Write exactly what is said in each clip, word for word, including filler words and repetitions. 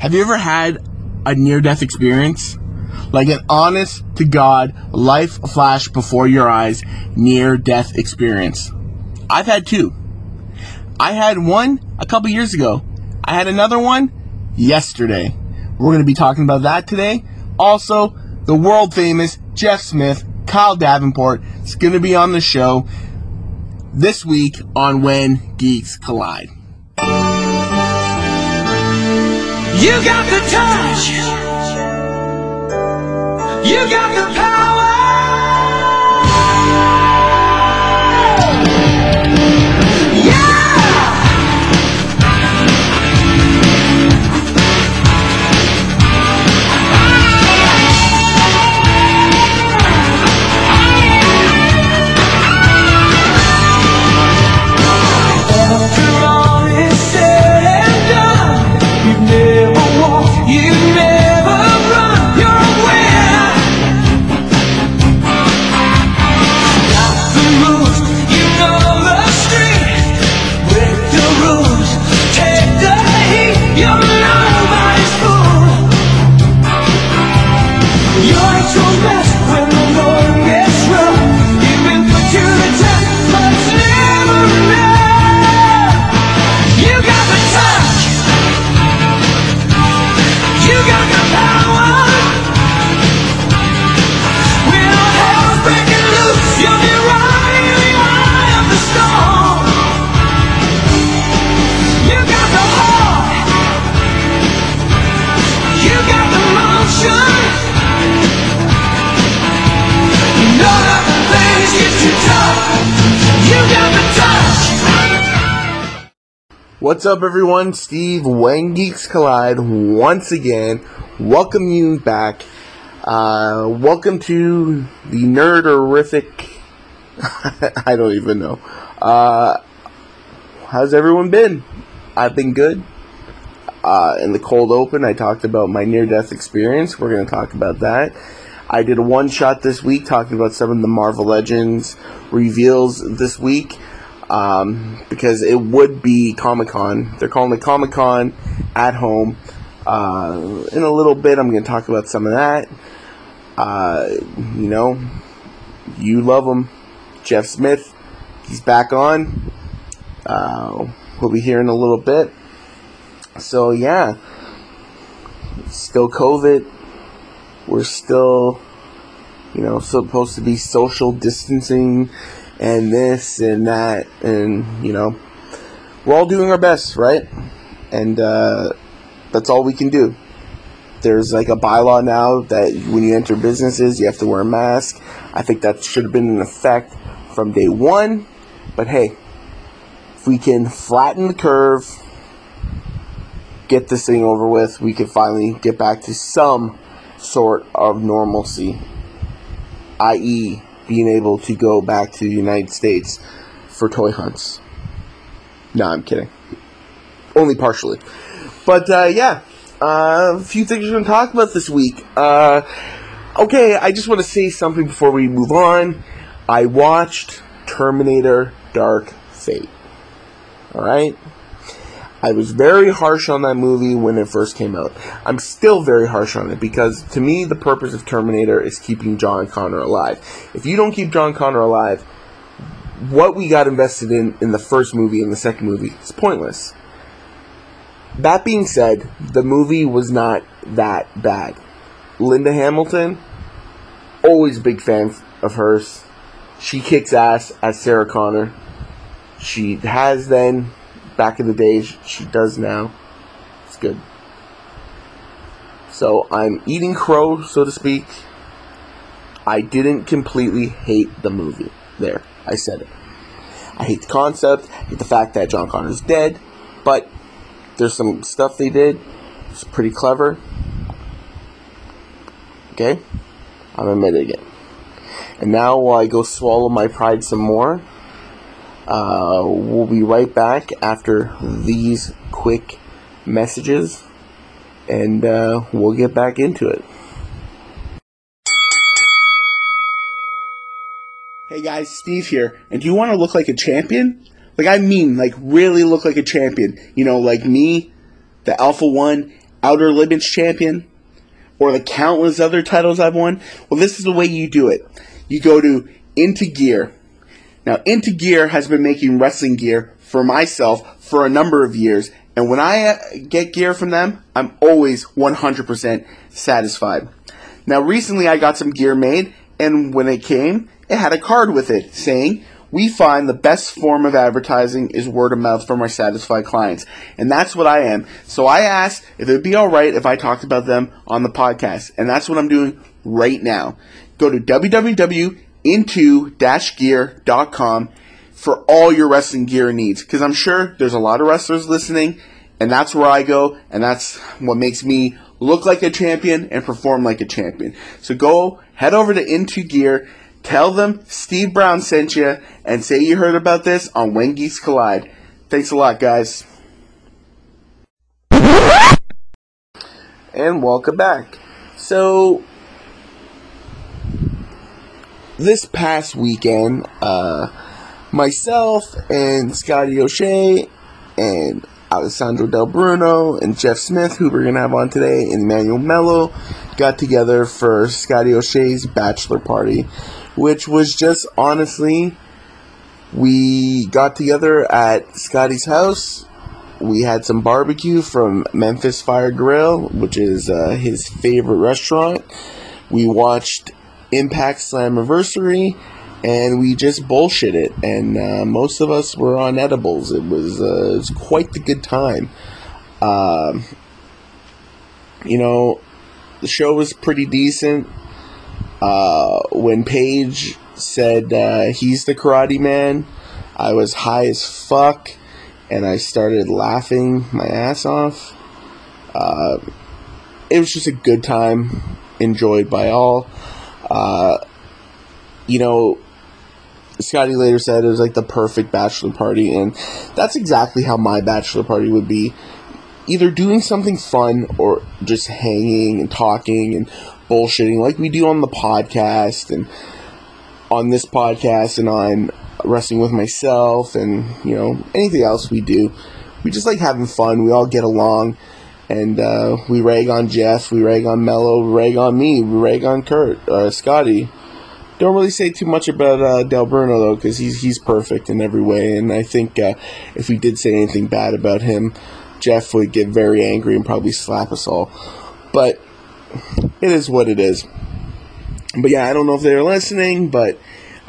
Have you ever had a near-death experience? Like an honest-to-God, life flash before your eyes, near-death experience. I've had two. I had one a couple years ago. I had another one yesterday. We're going to be talking about that today. Also, the world-famous Jeff Smith, Kyle Davenport, is going to be on the show this week on When Geeks Collide. You got the touch. You got the power. What's up everyone, Steve, When Geeks Collide, once again, welcome you back, uh, welcome to the nerdorific, I don't even know, uh, how's everyone been? I've been good, uh, in the cold open, I talked about my near-death experience, we're going to talk about that. I did a one-shot this week, talking about some of the Marvel Legends reveals this week. Um, because it would be Comic-Con. They're calling it Comic-Con at home. Uh, in a little bit, I'm going to talk about some of that. Uh, you know, you love him. Jeff Smith, he's back on. Uh, we'll be here in a little bit. So, yeah. Still COVID. We're still, you know, supposed to be social distancing. And this and that, and you know, we're all doing our best, right? And uh, that's all we can do. There's like a bylaw now that when you enter businesses, you have to wear a mask. I think that should have been in effect from day one. But hey, if we can flatten the curve, get this thing over with, we can finally get back to some sort of normalcy, that is, being able to go back to the United States for toy hunts. No, I'm kidding. Only partially. But, uh, yeah. Uh, a few things we're going to talk about this week. Uh, okay, I just want to say something before we move on. I watched Terminator Dark Fate. Alright? I was very harsh on that movie when it first came out. I'm still very harsh on it because, to me, the purpose of Terminator is keeping John Connor alive. If you don't keep John Connor alive, what we got invested in in the first movie and the second movie is pointless. That being said, the movie was not that bad. Linda Hamilton, always big fan of hers. She kicks ass as Sarah Connor. She has then... Back in the day, she does now. It's good. So I'm eating crow, so to speak. I didn't completely hate the movie. There, I said it. I hate the concept, I hate the fact that John Connor's dead, but there's some stuff they did. It's pretty clever. Okay? I'm gonna admit it again. And now while I go swallow my pride some more, Uh, we'll be right back after these quick messages, and uh, we'll get back into it. Hey guys, Steve here, and do you want to look like a champion? Like I mean, like really look like a champion. You know, like me, the Alpha One, Outer Limits Champion, or the countless other titles I've won. Well, this is the way you do it. You go to Into Gear. Now, Into Gear has been making wrestling gear for myself for a number of years, and when I get gear from them, I'm always one hundred percent satisfied. Now, recently I got some gear made, and when it came, it had a card with it saying, "We find the best form of advertising is word of mouth from our satisfied clients." And that's what I am. So I asked if it would be alright if I talked about them on the podcast. And that's what I'm doing right now. Go to w w w dot into dash gear dot com for all your wrestling gear needs. Because I'm sure there's a lot of wrestlers listening. And that's where I go. And that's what makes me look like a champion and perform like a champion. So go head over to Into Gear. Tell them Steve Brown sent you, and say you heard about this on When Geeks Collide. Thanks a lot, guys. And welcome back. So, this past weekend, uh, myself and Scotty O'Shea and Alessandro Del Bruno and Jeff Smith, who we're going to have on today, and Emmanuel Mello got together for Scotty O'Shea's bachelor party, which was just, honestly, we got together at Scotty's house. We had some barbecue from Memphis Fire Grill, which is uh, his favorite restaurant. We watched Impact Slammiversary, and we just bullshitted, and uh, most of us were on edibles. It was, uh, it was quite the good time. Um, you know, the show was pretty decent. Uh, when Paige said uh, he's the Karate Man, I was high as fuck, and I started laughing my ass off. Uh, it was just a good time, enjoyed by all. Uh, you know, Scotty later said it was like the perfect bachelor party, and that's exactly how my bachelor party would be. Either doing something fun or just hanging and talking and bullshitting like we do on the podcast and on this podcast and on Wrestling With Myself and, you know, anything else we do. We just like having fun. We all get along, and uh, we rag on Jeff, we rag on Mello, we rag on me, we rag on Kurt, uh, Scotty. Don't really say too much about uh, Del Bruno, though, because he's, he's perfect in every way, and I think uh, if we did say anything bad about him, Jeff would get very angry and probably slap us all. But it is what it is. But yeah, I don't know if they were listening, but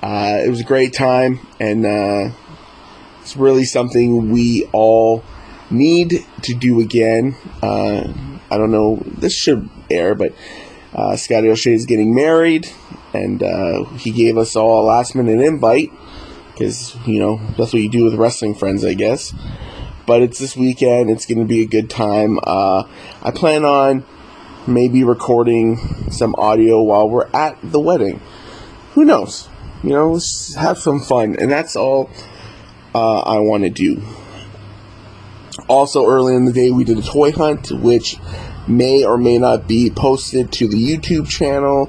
uh, it was a great time, and uh, it's really something we all need to do again. Uh, I don't know, this should air, but uh, Scotty O'Shea is getting married. And uh, he gave us all a last-minute invite, because, you know, that's what you do with wrestling friends, I guess. But it's this weekend. It's going to be a good time. Uh, I plan on maybe recording some audio while we're at the wedding. Who knows? You know, let's have some fun. And that's all uh, I want to do. Also, early in the day, we did a toy hunt, which may or may not be posted to the YouTube channel,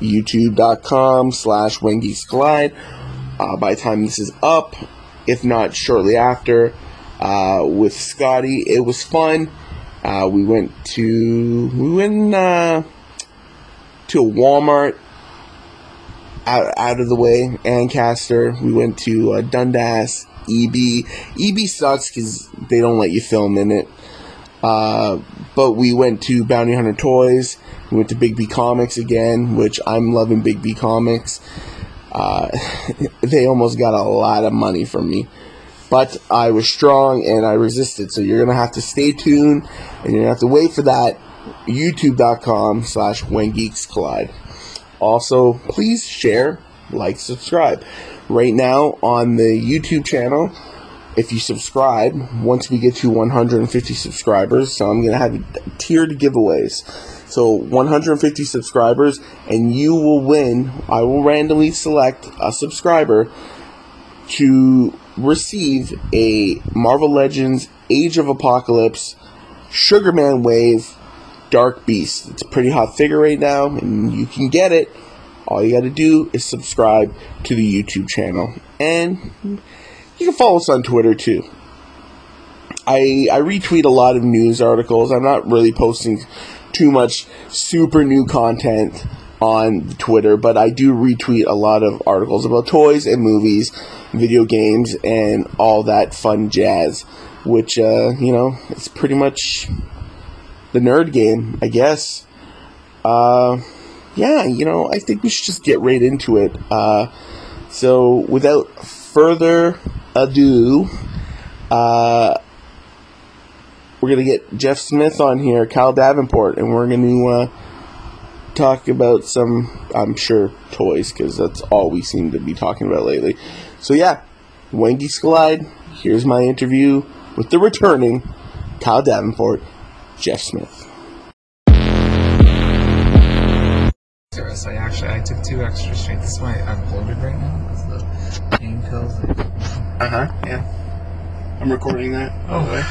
youtube.com slash When Geeks Collide, uh, by the time this is up, if not shortly after. Uh, with Scotty, it was fun. Uh, we went to we went uh, to a Walmart out, out of the way, Ancaster. We went to uh, Dundas, E B. E B sucks because they don't let you film in it. Uh, but we went to Bounty Hunter Toys. We went to Big B Comics again, which I'm loving Big B Comics. Uh, they almost got a lot of money from me. But I was strong and I resisted. So you're going to have to stay tuned and you're going to have to wait for that. YouTube.com slash When Geeks Collide. Also, please share, like, subscribe. Right now on the YouTube channel, if you subscribe, once we get to one hundred fifty subscribers, so I'm going to have tiered giveaways. So one hundred fifty subscribers, and you will win. I will randomly select a subscriber to receive a Marvel Legends Age of Apocalypse Sugar Man Wave Dark Beast. It's a pretty hot figure right now, and you can get it. All you got to do is subscribe to the YouTube channel. And you can follow us on Twitter, too. I, I retweet a lot of news articles. I'm not really posting too much super new content on Twitter, but I do retweet a lot of articles about toys and movies, video games, and all that fun jazz, which, uh, you know, it's pretty much the nerd game, I guess. Uh, yeah, you know, I think we should just get right into it. Uh, so, without further ado, uh, we're going to get Jeff Smith on here, Kyle Davenport, and we're going to uh, talk about some, I'm sure, toys, because that's all we seem to be talking about lately. So, yeah, When Geeks Collide, here's my interview with the returning Kyle Davenport, Jeff Smith. So I actually, I took two extra strengths. That's why I'm bloated right now. It's the pain pills. Uh-huh, yeah. I'm recording that. Oh, okay.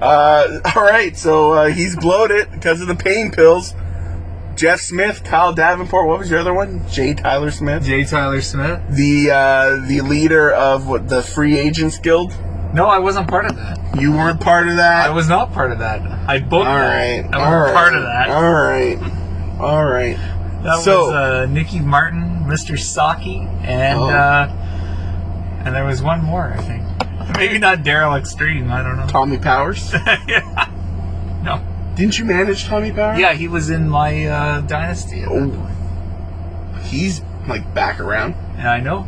Uh, all right, so uh, he's bloated because of the pain pills. Jeff Smith, Kyle Davenport, what was your other one? J. Tyler Smith? J. Tyler Smith. The, uh, the leader of what, the Free Agents Guild? No, I wasn't part of that. You weren't part of that? I was not part of that. I booked all right. that. I all wasn't right. part of that. All right. All right. That so, was uh, Nikki Martin, Mister Saki, and oh. uh, and there was one more, I think. Maybe not Daryl Extreme, I don't know. Tommy Powers? Yeah. No. Didn't you manage Tommy Powers? Yeah, he was in my uh, dynasty at oh. that point. He's, like, back around. Yeah, I know.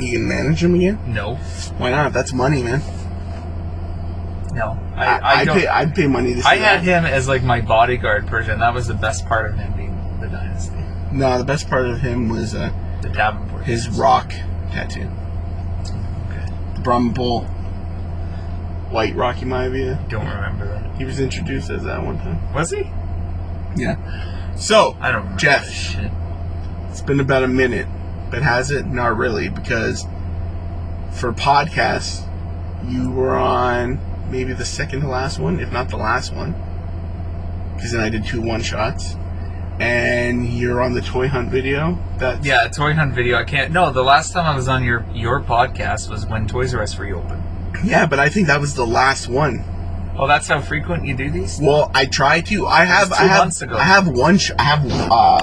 You can manage him again? No. Why not? That's money, man. No. I, I, I I'd, don't. Pay, I'd pay money to see I that. had him as, like, my bodyguard person. That was the best part of him being the dynasty. No, the best part of him was uh, the Davenport his dynasty. rock tattoo. Okay. The Brumble White Rocky Maivia. Don't remember that. He was introduced as that one time. Was he? Yeah. So, I don't Jeff, shit. It's been about a minute, but has it? Not really, because for podcasts, you were on maybe the second to last one, if not the last one, because then I did two one-shots. And you're on the Toy Hunt video? That's... Yeah, Toy Hunt video. I can't... No, the last time I was on your, your podcast was when Toys R Us reopened. Yeah, but I think that was the last one. Oh, that's how frequent you do these? Well, I try to. I have... Two I have, months ago. I have one... Sh- I have... Uh,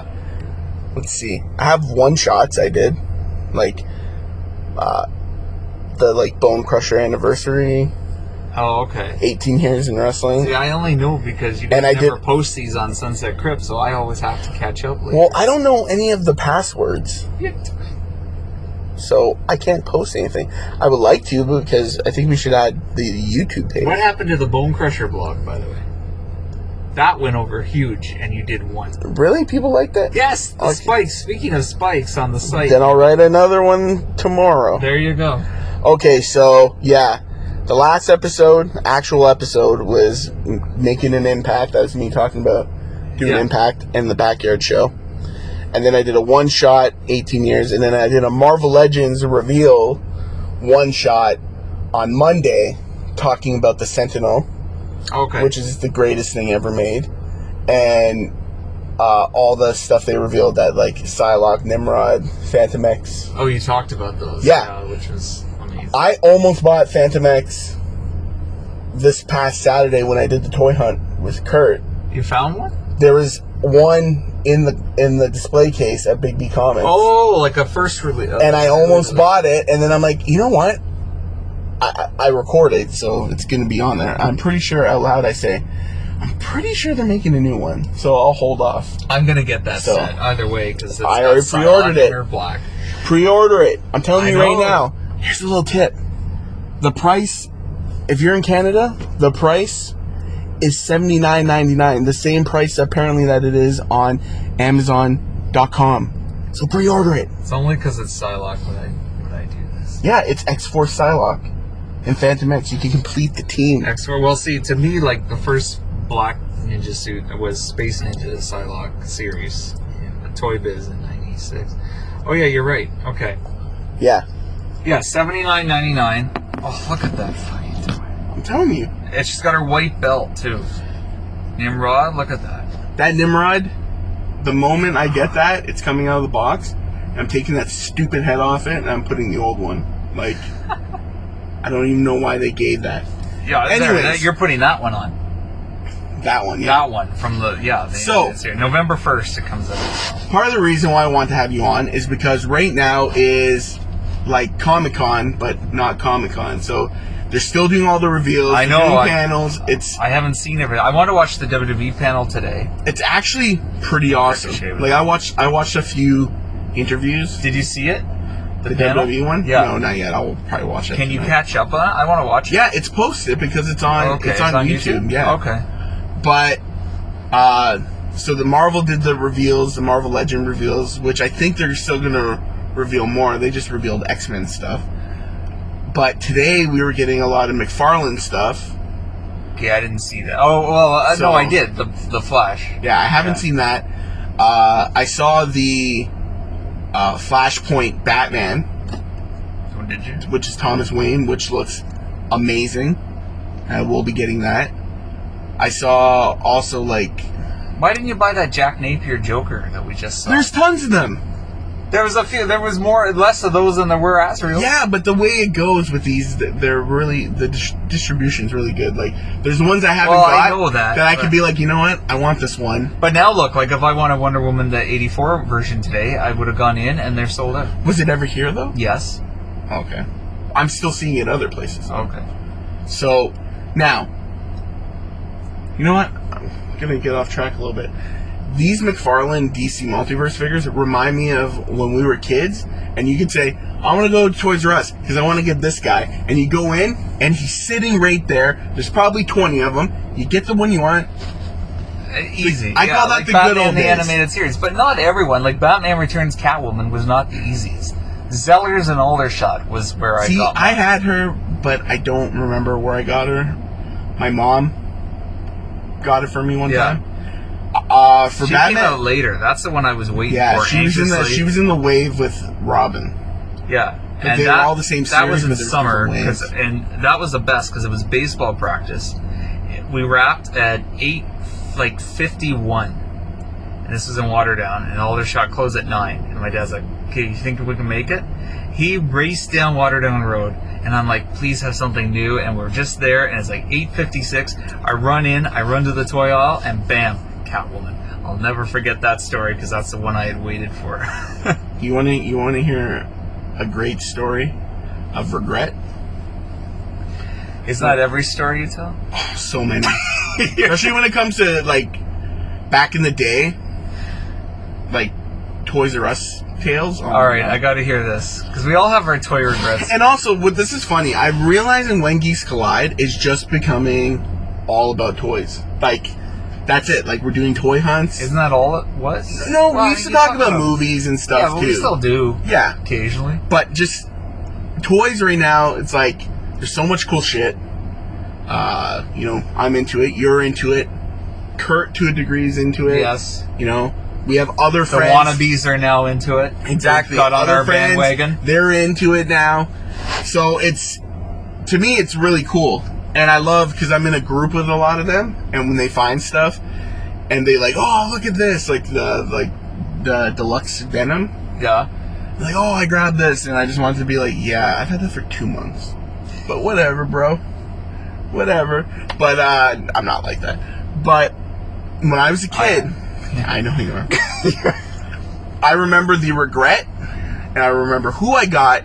let's see. I have one-shots I did. Like, uh, the, like, Bone Crusher anniversary... Oh, okay. eighteen years in wrestling. See, I only know because you and I never did... post these on Sunset Crypt, so I always have to catch up later. Well, I don't know any of the passwords. Yet. So I can't post anything. I would like to, because I think we should add the YouTube page. What happened to the Bone Crusher blog, by the way? That went over huge, and you did one. Really? People like that? Yes, the okay. spikes. Speaking of spikes on the site. Then I'll write another one tomorrow. There you go. Okay, so, yeah. The last episode, actual episode, was Making an Impact. That was me talking about doing yeah. Impact and the Backyard Show. And then I did a one-shot, eighteen years. And then I did a Marvel Legends reveal one-shot on Monday talking about the Sentinel. Okay. Which is the greatest thing ever made. And uh, all the stuff they revealed that, like, Psylocke, Nimrod, Phantom X. Oh, you talked about those. Yeah. Uh, which was... I almost bought Phantom X this past Saturday when I did the toy hunt with Kurt. You found one? There was one in the in the display case at Big B Comics. Oh, like a first release. Oh, and I almost bought it, and then I'm like, you know what? I, I, I recorded, so it's going to be on there. I'm pretty sure out loud I say, I'm pretty sure they're making a new one, so I'll hold off. I'm going to get that so, set either way, because I already pre-ordered it. Black. Pre-order it. I'm telling I you know. right now. Here's a little tip. The price, if you're in Canada, the price is seventy-nine ninety-nine, the same price apparently that it is on amazon dot com. So pre-order it. It's only because it's Psylocke when I, when I do this. Yeah, it's X-Force Psylocke and Phantom X. You can complete the team. X-Force, well, see, to me, like, the first black ninja suit was Space Ninja Psylocke series in the Toy Biz in ninety-six. Oh, yeah, you're right. Okay. Yeah. Yeah, seventy-nine ninety-nine. Oh, look at that fucking toy. I'm telling you. And she's got her white belt, too. Nimrod, look at that. That Nimrod, the moment I get that, it's coming out of the box, and I'm taking that stupid head off it, and I'm putting the old one. Like, I don't even know why they gave that. Yeah, anyways, there, you're putting that one on. That one, yeah. That one from the, yeah. The, so, November first it comes out. Part of the reason why I want to have you on is because right now is like Comic-Con, but not Comic-Con. So they're still doing all the reveals, I know, doing I, panels. It's I haven't seen everything. I want to watch the W W E panel today. It's actually pretty awesome. Like I watched, I watched a few interviews. Did you see it? The, the W W E one? Yeah. No, not yet. I'll probably watch it. Can tonight. You catch up on it? I want to watch it. Yeah, it's posted because it's on. Okay, it's, on it's on YouTube. YouTube? Yeah. Okay. But, uh, so the Marvel did the reveals, the Marvel Legend reveals, which I think they're still going to reveal more. They just revealed X-Men stuff. But today we were getting a lot of McFarlane stuff. Yeah, I didn't see that. Oh, well, so, no, I did. The the Flash. Yeah, I haven't yeah. seen that. Uh, I saw the uh, Flashpoint Batman. So did you? Which is Thomas Wayne, which looks amazing. And we'll be getting that. I saw also, like... Why didn't you buy that Jack Napier Joker that we just saw? There's tons of them! There was a few. There was more, less of those than there were Asriel. Yeah, but the way it goes with these, they're really... The dis distribution's really good. Like, there's the ones I haven't well, got I know that, that I could be like, you know what? I want this one. But now, look, like, if I want a Wonder Woman, the eighty-four version today, I would have gone in, and they're sold out. Was it ever here, though? Yes. Okay. I'm still seeing it other places. Though. Okay. So, now... You know what? I'm going to get off track a little bit. These McFarlane D C Multiverse figures remind me of when we were kids, and you could say, I want to go to Toys R Us because I want to get this guy. And you go in, and he's sitting right there. There's probably twenty of them. You get the one you want. Easy. I yeah, call that like the Batman good old days. The animated series. But not everyone. Like, Batman Returns Catwoman was not the easiest. Zellers and Aldershot was where I See, got See, I had her, but I don't remember where I got her. My mom got it for me one yeah. time. Uh, for she Batman came out later. That's the one I was waiting yeah, for. She was in the she was in the wave with Robin. Yeah, like and they that, were all the same. That series, was in summer, and that was the best because it was baseball practice. We wrapped at eight, like fifty-one, and this was in Waterdown. And Aldershot closed at nine. And my dad's like, "Okay, you think we can make it?" He raced down Waterdown Road. And I'm like, please have something new. And we're just there. And it's like eight fifty-six. I run in. I run to the toy aisle. And bam, Catwoman. I'll never forget that story because that's the one I had waited for. you want to you want to hear a great story of regret? Is that every story you tell? Oh, so many. Especially when it comes to, like, back in the day. Like, Toys R Us. Tales. Oh, all right, I got to hear this because we all have our toy regrets. And also, what this is funny, I'm realizing When Geeks Collide is just becoming all about toys. Like, that's it. Like, we're doing toy hunts. Isn't that all it was? No, well, we used to talk about, about movies and stuff yeah, well, too. We still do. Yeah, occasionally. But just toys right now. It's like there's so much cool shit. Uh, you know, I'm into it. You're into it. Kurt, to a degree, is into it. Yes. You know. We have other friends. The wannabes are now into it. Exactly. Got on our bandwagon. They're into it now. So it's, to me, it's really cool. And I love, because I'm in a group with a lot of them, and when they find stuff, and they like, oh, look at this, like the like the deluxe Venom. Yeah. Like, oh, I grabbed this, and I just wanted to be like, yeah, I've had that for two months. But whatever, bro. Whatever. But uh, I'm not like that. But when I was a kid... I Yeah, I know you are. I remember the regret, and I remember who I got,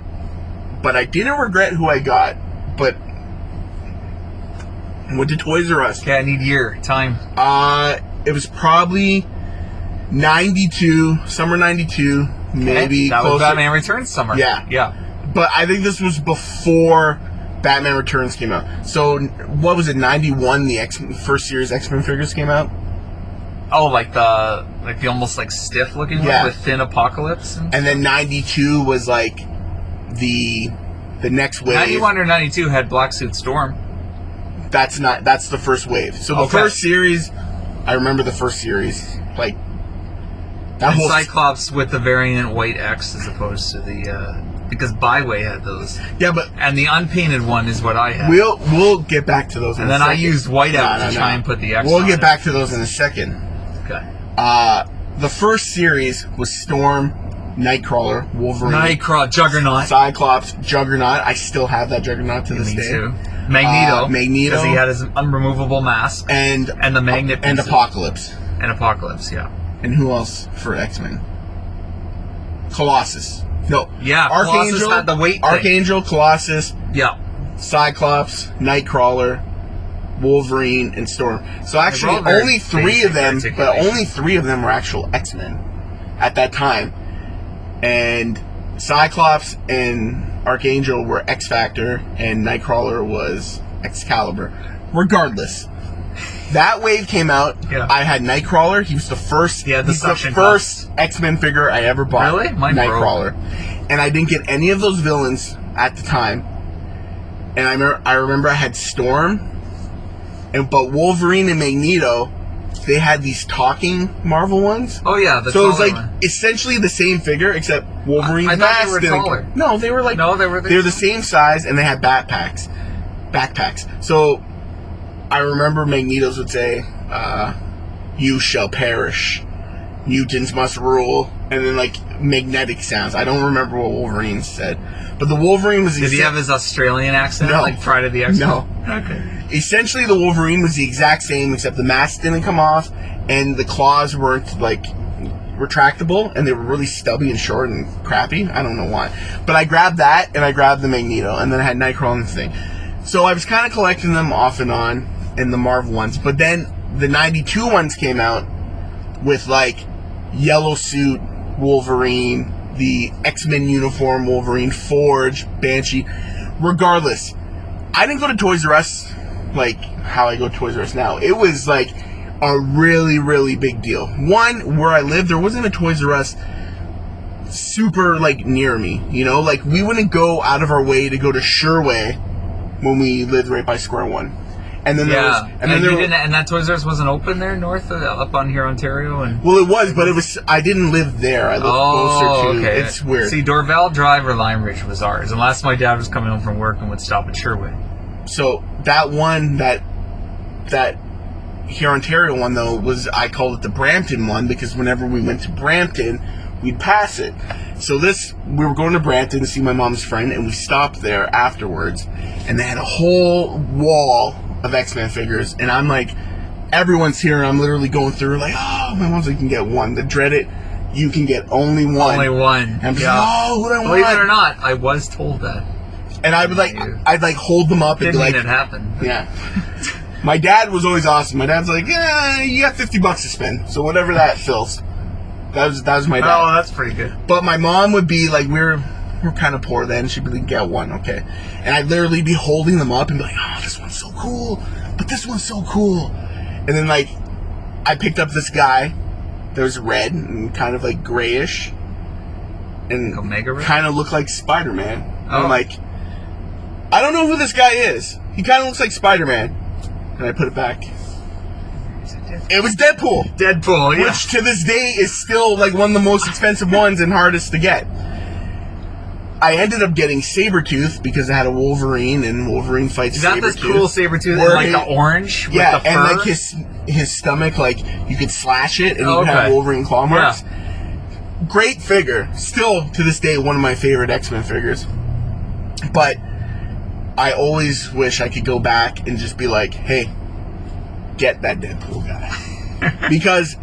but I didn't regret who I got. But went to Toys R Us. Yeah, I need year, time. Uh, it was probably ninety-two, summer ninety-two, maybe. Okay. That closer. Was Batman Returns summer. Yeah, yeah. But I think this was before Batman Returns came out. So what was it? ninety-one, the X first series X-Men figures came out. Oh, like the like the almost like stiff looking yeah. one with thin Apocalypse, and, and then ninety-two was like the the next wave. ninety-one or ninety-two had Black Suit Storm. That's not that's the first wave. So the okay. first series, I remember the first series like that and whole Cyclops with the variant white X as opposed to the uh, because Byway had those. Yeah, but and the unpainted one is what I had. We'll we'll get back to those. And in then a I used whiteout no, no, to try no. and put the X. We'll on get it. back to those in a second. Okay. Uh, the first series was Storm, Nightcrawler, Wolverine, Nightcrawler, Juggernaut, Cyclops, Juggernaut. I still have that Juggernaut to this day. Me too. Magneto. Uh, Magneto. Because he had his unremovable mask. And and the magnet pieces. And Apocalypse. And Apocalypse, yeah. And who else for X-Men? Colossus. No. Yeah, Archangel, Colossus had the weight Archangel, thing. Colossus. Yeah. Cyclops, Nightcrawler, Wolverine, and Storm. So actually, only three of them, but only three of them were actual X-Men at that time. And Cyclops and Archangel were X-Factor, and Nightcrawler was Excalibur. Regardless, that wave came out. Yeah. I had Nightcrawler. He was the first. Yeah, the he's the first X-Men figure I ever bought. Really? Mine Nightcrawler. Broke. And I didn't get any of those villains at the time. And I remember, I remember I had Storm, and but Wolverine and Magneto, they had these talking Marvel ones. Oh yeah, the so it was like one. essentially the same figure except Wolverine's I, I mask. They were taller. No, they were like no, they were the, they were the same size, and they had backpacks, backpacks. So I remember Magneto's would say, uh, "You shall perish, mutants must rule," and then like magnetic sounds. I don't remember what Wolverine said. But the Wolverine was... Did he have his Australian accent? No. Like Pride of the X-Men? No. Okay. Essentially, the Wolverine was the exact same, except the mask didn't come off, and the claws weren't, like, retractable, and they were really stubby and short and crappy. I don't know why. But I grabbed that, and I grabbed the Magneto, and then I had Nightcrawler and the thing. So I was kind of collecting them off and on in the Marvel ones. But then the ninety-two ones came out with, like, yellow suit Wolverine, the X-Men uniform, Wolverine, Forge, Banshee. Regardless, I didn't go to Toys R Us like how I go to Toys R Us now. It was like a really, really big deal. One, where I lived, there wasn't a Toys R Us super like near me, you know? Like we wouldn't go out of our way to go to Sherway when we lived right by Square One. And then yeah. there was, and, and then there didn't, and that Toys R Us wasn't open there north, uh, up on here, Ontario, and well, it was, but it was. I didn't live there. I lived oh, closer to. Okay. It's weird. See, Dorval Drive or Lime Ridge was ours, unless my dad was coming home from work and would stop at Sherwood. So that one, that that here Ontario one though was, I called it the Brampton one because whenever we went to Brampton, we'd pass it. So this, we were going to Brampton to see my mom's friend, and we stopped there afterwards, and they had a whole wall of X-Men figures, and I'm like, everyone's here, and I'm literally going through like, oh, my mom's like, you can get one. The dreaded, you can get only one. Only one. And I'm just yeah. like, oh, who do I want? Believe it or not, I was told that. And I would like, you. I'd like hold them up and be like, it happened. Yeah. My dad was always awesome. My dad's like, yeah, you got fifty bucks to spend, so whatever that fills. That was that was my dad. Oh, that's pretty good. But my mom would be like, we we're we're kind of poor then. She'd be like, get one, okay. And I'd literally be holding them up and be like, oh, this one's so cool, but this one's so cool. And then, like, I picked up this guy that was red and kind of, like, grayish. And Omega red? Kind of looked like Spider-Man. And oh. I'm like, I don't know who this guy is. He kind of looks like Spider-Man. And I put it back. It was Deadpool. Deadpool, yeah. Which, to this day, is still, like, one of the most expensive ones and hardest to get. I ended up getting Sabretooth because I had a Wolverine, and Wolverine fights Sabretooth. Is that Sabretooth, this cool Sabretooth in like the orange with yeah, the fur? Yeah, and like his, his stomach, like you could slash it and oh, you could okay. have Wolverine claw marks. Yeah. Great figure. Still, to this day, one of my favorite X-Men figures. But I always wish I could go back and just be like, hey, get that Deadpool guy. Because...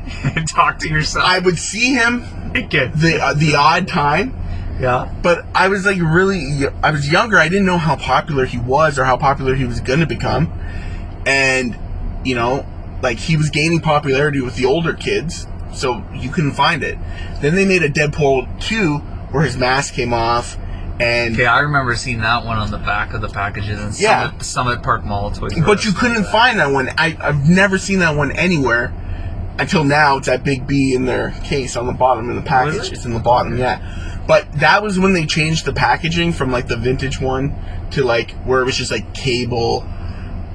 Talk to yourself. I would see him the, uh, the odd time. Yeah. But I was like really, I was younger. I didn't know how popular he was or how popular he was going to become. And, you know, like he was gaining popularity with the older kids. So you couldn't find it. Then they made a Deadpool two where his mask came off. And okay, I remember seeing that one on the back of the packages in yeah. Summit, Summit Park Mall. Toys but you couldn't like that. find that one. I, I've never seen that one anywhere. Until now, it's at Big B in their case on the bottom in the package. It? It's in the bottom, yeah. But that was when they changed the packaging from like the vintage one to like where it was just like Cable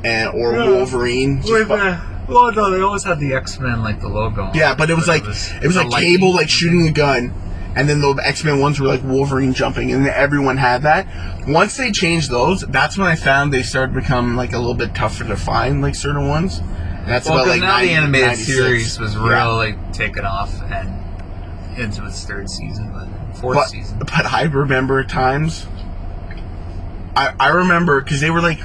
and or yeah. Wolverine. Wait, man. Well, no, they always had the X-Men like the logo. On yeah, but it was but like it was, it was like Cable like shooting a gun, and then the X-Men ones were like Wolverine jumping, and everyone had that. Once they changed those, that's when I found they started becoming like a little bit tougher to find like certain ones. That's well, because like now ninety, the animated ninety-six series was really yeah. like, taken off and into its third season, but fourth but, season. But I remember times. I I remember because they were like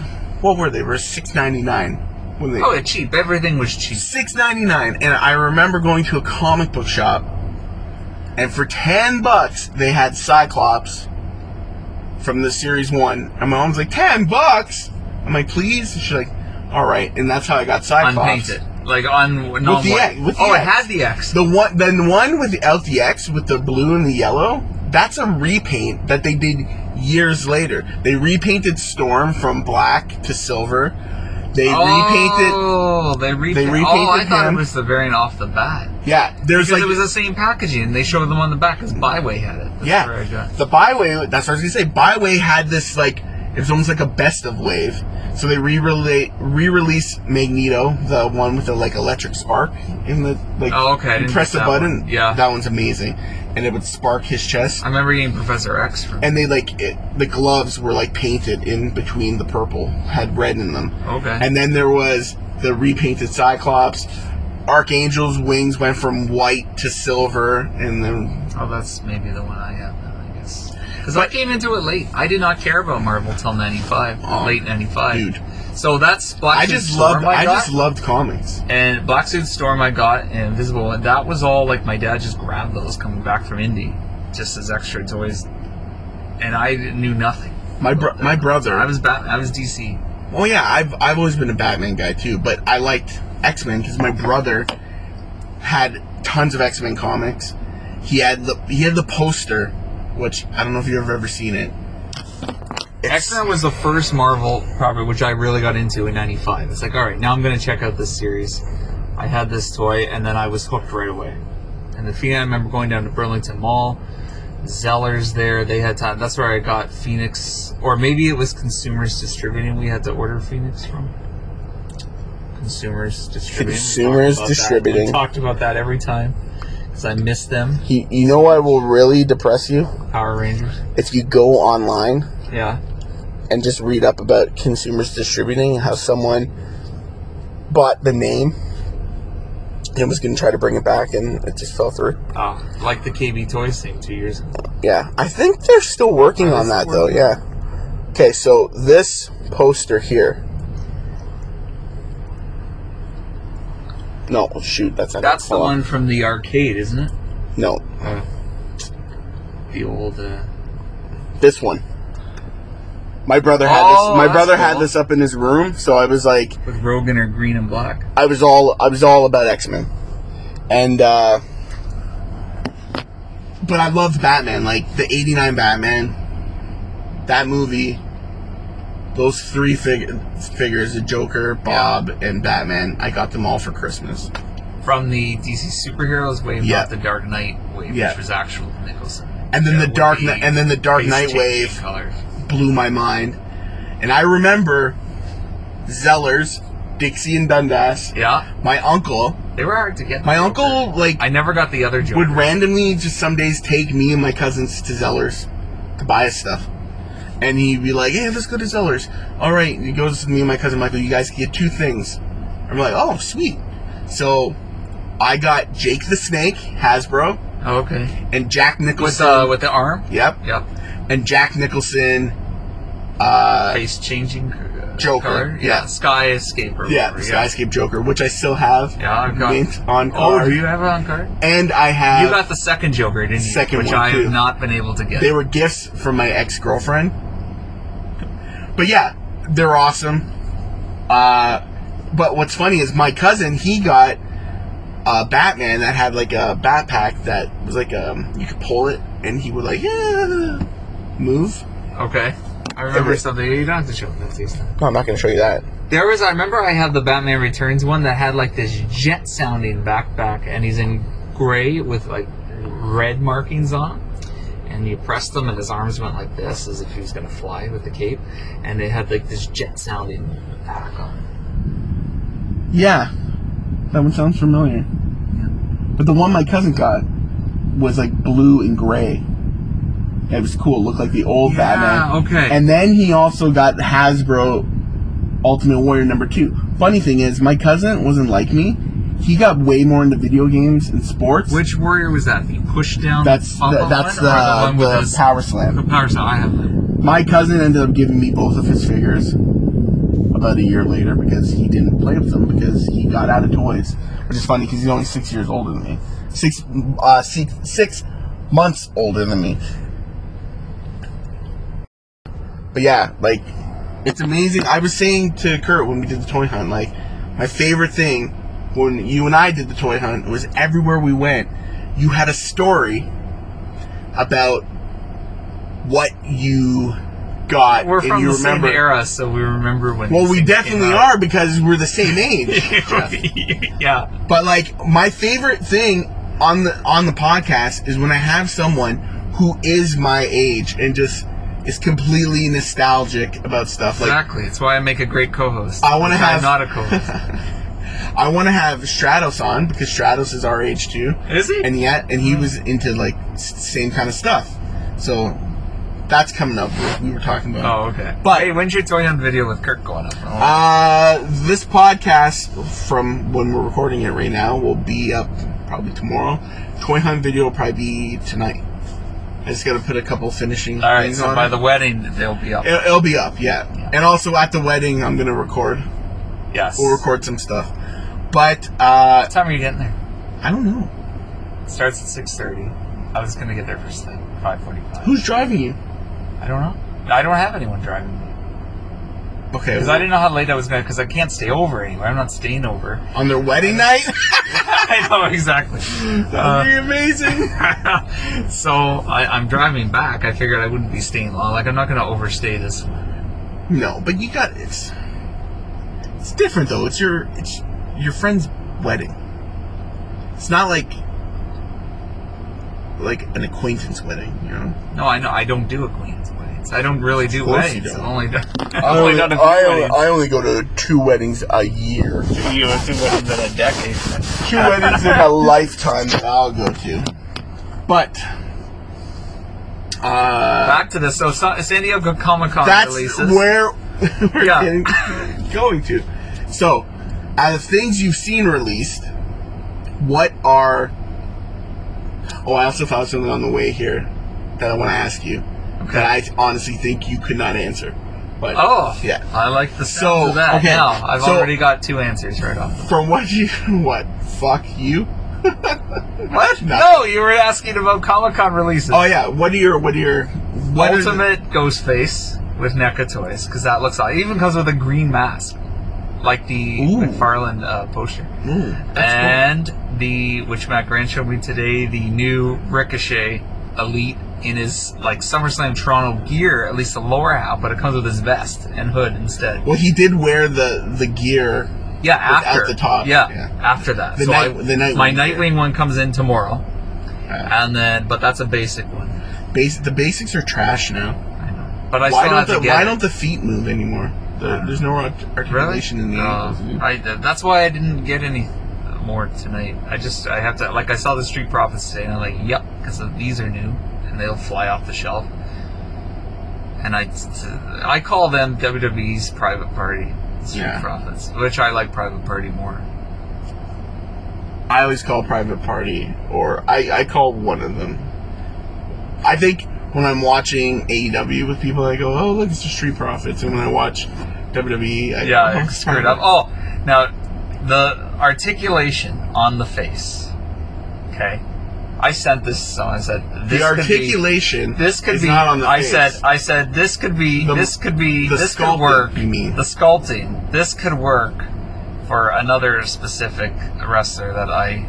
what were they? They were six ninety-nine. Were they? Oh, it's cheap. Everything was cheap. six ninety-nine. And I remember going to a comic book shop, and for ten bucks, they had Cyclops from the series one. And my mom's like, ten bucks? I'm like, please? And she's like, all right. And that's how I got Cyclops. Unpainted. Like on with the X. With the oh, X. It had the X. The one, the one with the L T X with the blue and the yellow. That's a repaint that they did years later. They repainted Storm from black to silver. They oh, repainted. Oh, they, repa- they repainted. Oh, I thought him. It was the variant off the bat. Yeah, there's because like it was the same packaging. They showed them on the back because Byway had it. That's yeah, the Byway. That's what I was gonna say. Byway had this like it was almost like a best of wave. So they re-relate, re-release Magneto, the one with the like electric spark in the like. Oh, okay. You press the button. One. Yeah, that one's amazing, and it would spark his chest. I remember getting Professor X. From and they like it, the gloves were like painted in between the purple, had red in them. Okay. And then there was the repainted Cyclops. Archangel's wings went from white to silver, and then. Oh, that's maybe the one I have. Because I came into it late. I did not care about Marvel till ninety-five, um, late ninety-five. Dude. So that's Black I Suit just Storm loved, I, I got. just loved comics. And Black Suit Storm I got, and Invisible, and that was all, like, my dad just grabbed those coming back from Indy, just as extra toys. And I knew nothing. My bro- my brother. I was Bat- I was D C. Oh, yeah, I've, I've always been a Batman guy, too, but I liked X-Men because my brother had tons of X-Men comics. He had the He had the poster... Which, I don't know if you've ever seen it. X-Men was the first Marvel property, which I really got into in ninety-five. It's like, alright, now I'm going to check out this series. I had this toy, and then I was hooked right away. And the Phoenix, I remember going down to Burlington Mall, Zellers there, they had time. That's where I got Phoenix, or maybe it was Consumers Distributing we had to order Phoenix from. Consumers Distributing. Consumers we Distributing. We talked about that every time. Because I miss them. You, you know what will really depress you? Power Rangers. If you go online. Yeah. And just read up about Consumers Distributing, how someone bought the name and was going to try to bring it back, and it just fell through. Oh, like the K B Toys thing two years ago. Yeah. I think they're still working on that, though. Yeah. Okay, so this poster here. No, shoot, that's not That's the one from the arcade, isn't it? No. Uh, the old, uh... This one. My brother had oh, this, my brother cool. had this up in his room, so I was like... With Rogan or Green and Black? I was all, I was all about X-Men. And, uh... But I loved Batman, like, the eighty-nine Batman. That movie... Those three fig- figures, the Joker, Bob, yeah. and Batman, I got them all for Christmas. From the D C Superheroes wave, yeah. not the Dark Knight wave, yeah. which was actual Nicholson. And then, yeah, the Dark Na- and then the Dark Knight wave colors. Blew my mind. And I remember Zellers, Dixie and Dundas. Yeah. My uncle. They were hard to get. My Joker. uncle, like... I never got the other Joker. Would randomly just some days take me and my cousins to Zellers to buy us stuff. And he'd be like, hey, let's go to Zellers. All right. And he goes to me and my cousin Michael, you guys can get two things. I'm like, oh, sweet. So I got Jake the Snake, Hasbro. Oh, okay. And Jack Nicholson. With, uh, with the arm? Yep. Yep. And Jack Nicholson. Uh, Face changing uh, Joker. Color. Yeah. yeah. Sky Escape. Or yeah. Whatever, Sky Escape yeah. Joker, which I still have. Yeah, I've got it. On card. Oh, do you have it on card? And I have. You got the second Joker, didn't you? Second Which one, I have too. Not been able to get. They were gifts from my ex-girlfriend. But yeah, they're awesome. Uh, but what's funny is my cousin, he got a Batman that had like a backpack that was like, um, you could pull it and he would like, yeah, move. Okay. I remember was, something. You don't have to show me that these times. No, I'm not going to show you that. There was, I remember I had the Batman Returns one that had like this jet sounding backpack and he's in gray with like red markings on him. And you pressed them, and his arms went like this, as if he was going to fly with the cape. And they had like this jet-sounding pack on. Yeah, that one sounds familiar. Yeah. But the one my cousin got was like blue and gray. It was cool. It looked like the old yeah, Batman. Okay. And then he also got Hasbro Ultimate Warrior number two. Funny thing is, my cousin wasn't like me. He got way more into video games and sports. Which warrior was that? The push down? That's the, that's the, the, one the his, power slam. The power slam. I have. My cousin ended up giving me both of his figures. about a year later because he didn't play with them because he got out of toys, which is funny because he's only six years older than me, six, uh, six, six months older than me. But yeah, like, it's amazing. I was saying to Kurt when we did the toy hunt, like, my favorite thing when you and I did the toy hunt was everywhere we went, you had a story about what you got. We're and from you the remember. same era, so we remember when. Well, we definitely are because we're the same age. Yeah. But like, my favorite thing on the on the podcast is when I have someone who is my age and just is completely nostalgic about stuff. Exactly. Like, it's why I make a great co-host. I want to have I'm not a co-host. I want to have Stratos on because Stratos is our age too. Is he? And yet, and he was into like same kind of stuff. So that's coming up. We were talking about. Oh, okay. But hey, when's your toy hunt video with Kurt going up? Oh. Uh, this podcast from when we're recording it right now will be up probably tomorrow. Toy hunt video will probably be tonight. I just got to put a couple finishing things on. All right. So by it. the wedding, they'll be up. It'll, it'll be up, yeah. yeah. And also at the wedding, I'm gonna record. Yes. We'll record some stuff. But, uh... what time are you getting there? I don't know. It starts at six thirty. I was going to get there first thing, five forty-five. Who's driving you? I don't know. I don't have anyone driving me. Okay. Because well, I didn't know how late I was going to... Because I can't stay over anywhere. I'm not staying over. On their wedding night? I know, exactly. That would uh, be amazing. So, I, I'm driving back. I figured I wouldn't be staying long. Like, I'm not going to overstay this. No, but you got... It's, it's different, though. It's your... It's, your friend's wedding. It's not like like an acquaintance wedding, you know? No, I know. I don't do acquaintance weddings. I don't really do weddings. Don't. Only do, I, only, I, only, I only go to two weddings a year. Two, you know, two weddings in a decade. Two weddings in a lifetime that I'll go to. But... Uh, Back to this. So San Diego Comic-Con releases. That's where we're yeah. getting, going to. So... Out of things you've seen released, what are... Oh, I also found something on the way here that I want to ask you. Okay. That I honestly think you could not answer. But, oh, yeah. I like the sound so, of that. Okay. Now, I've so, already got two answers right off. From what you... What? Fuck you? What? No. no, you were asking about Comic-Con releases. Oh, yeah. What are your... What are your... What Ultimate are the... Ghostface with NECA toys, because that looks... It even comes with a green mask. Like the Ooh. McFarlane uh, poster. Ooh, and cool. the, which Matt Grant showed me today, the new Ricochet Elite in his, like, SummerSlam Toronto gear, at least the lower half, but it comes with his vest and hood instead. Well, he did wear the, the gear yeah, after, at the top. Yeah, yeah, after that. The so night, I, the Nightwing my Nightwing gear. one comes in tomorrow, yeah. and then, but that's a basic one. Bas- the basics are trash now. I know. But I why still have the, to get Why it. don't the feet move anymore? The, there's no articulation really? in the uh, ankles. I, that's why I didn't get any more tonight. I just, I have to, like, I saw the Street Profits today, and I'm like, yep, because these are new, and they'll fly off the shelf. And I, I call them W W E's Private Party, Street yeah. Profits, which I like Private Party more. I always call Private Party, or I, I call one of them. I think... When I'm watching A E W with people, I go, oh, look, it's the Street Profits. And when I watch W W E, I yeah, go, oh, screw it up. Oh, now, the articulation on the face, okay? I sent this to someone. I said, this the articulation could be, this could is be, not on the I face. Said, I said, this could be, the, this could be, this could work. You mean. The sculpting. This could work for another specific wrestler that I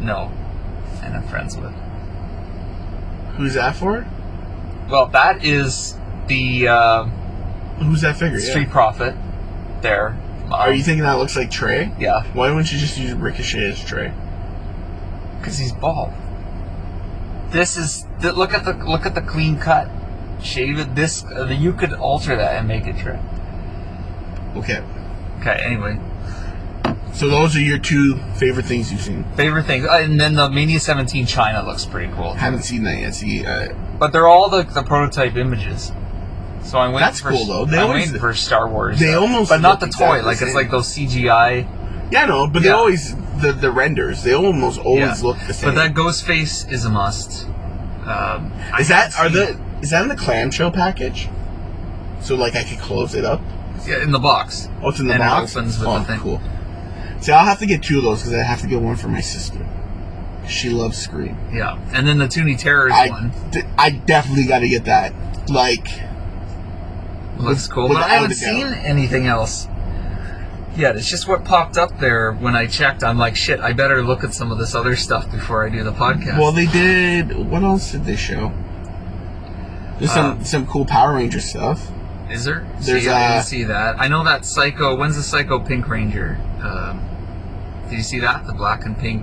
know and am friends with. Who's that for? Well, that is the... Uh, Who's that figure? Street yeah. Profit there. Um, Are you thinking that looks like Trey? Yeah. Why wouldn't you just use Ricochet as Trey? Because he's bald. This is... Th- look at the look at the clean cut. Shave it. This... Uh, you could alter that and make it Trey. Okay. Okay, anyway. So those are your two favorite things you've seen. Favorite things, and then the Mania seventeen China looks pretty cool. Haven't seen that yet. See, uh, but they're all the, the prototype images. So I went. That's for, cool though. They I always went for Star Wars. They though. almost, but not the exactly toy. Like it's like those C G I. Yeah, no, but yeah. they always the, the renders. They almost always yeah. look the same. But that Ghostface is a must. Um, is I that are the it. is that in the clamshell package? So like I could close it up. Yeah, in the box. Oh, it's in the and box? And it opens with oh, the thing. Cool. See, I'll have to get two of those because I have to get one for my sister. She loves Scream. Yeah. And then the Toonie Terrors I, one. D- I definitely got to get that. Like... Looks with, cool. But I haven't seen anything else yet. It's just what popped up there when I checked. I'm like, shit, I better look at some of this other stuff before I do the podcast. Well, they did... What else did they show? There's um, some, some cool Power Ranger stuff. Is there? There's see, a, I didn't see that. I know that Psycho... When's the Psycho Pink Ranger? Um, did you see that? The black and pink...